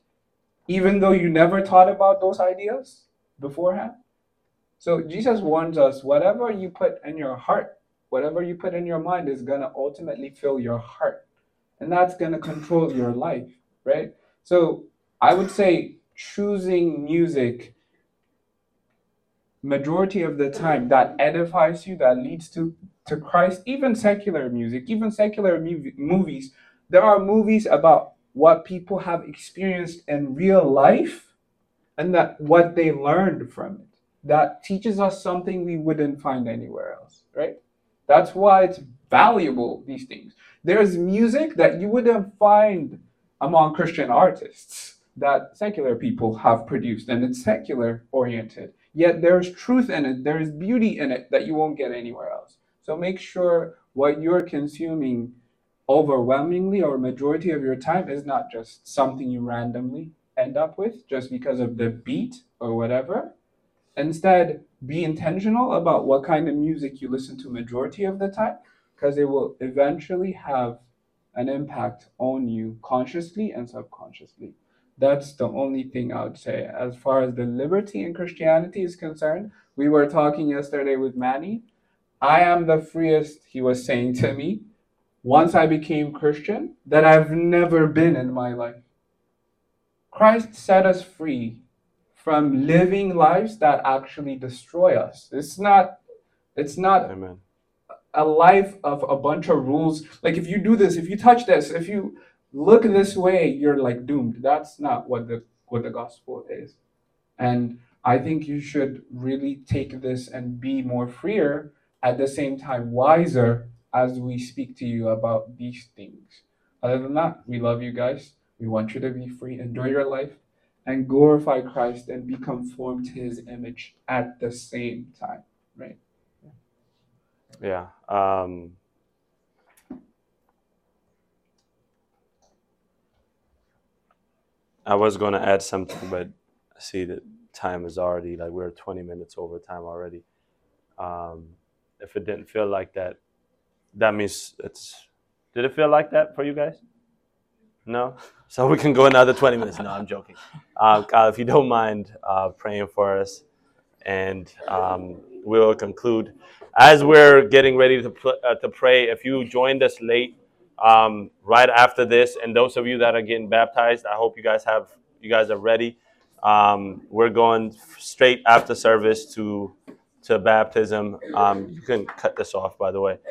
even though you never thought about those ideas beforehand? So Jesus warns us, whatever you put in your heart, whatever you put in your mind is going to ultimately fill your heart. And that's going to control your life, right? So I would say choosing music majority of the time that edifies you, that leads to, to Christ, even secular music, even secular mu- movies. There are movies about what people have experienced in real life and that what they learned from it. That teaches us something we wouldn't find anywhere else, right? That's why it's valuable, these things. There's music that you wouldn't find among Christian artists that secular people have produced, and it's secular-oriented. Yet there's truth in it, there is beauty in it that you won't get anywhere else. So make sure what you're consuming overwhelmingly or majority of your time is not just something you randomly end up with just because of the beat or whatever. Instead, be intentional about what kind of music you listen to majority of the time, because it will eventually have an impact on you consciously and subconsciously. That's the only thing I would say. As far as the liberty in Christianity is concerned, we were talking yesterday with Manny. I am the freest, he was saying to me, once I became Christian, that I've never been in my life. Christ set us free from living lives that actually destroy us. It's not, it's not Amen. A life of a bunch of rules. Like if you do this, if you touch this, if you look this way, you're like doomed. That's not what the what the gospel is. And I think you should really take this and be more freer, at the same time wiser as we speak to you about these things. Other than that, we love you guys. We want you to be free, enjoy your life, and glorify Christ and be conformed to his image at the same time, right? Yeah. Um, I was going to add something, but I see that time is already, like we're twenty minutes over time already. Um, if it didn't feel like that, that means it's, did it feel like that for you guys? No? So we can go another twenty minutes. No, I'm joking. Uh, Kyle, if you don't mind uh, praying for us, and um, we'll conclude. As we're getting ready to, pl- uh, to pray, if you joined us late um, right after this, and those of you that are getting baptized, I hope you guys have you guys are ready. Um, we're going straight after service to to baptism. Um, you can cut this off, by the way.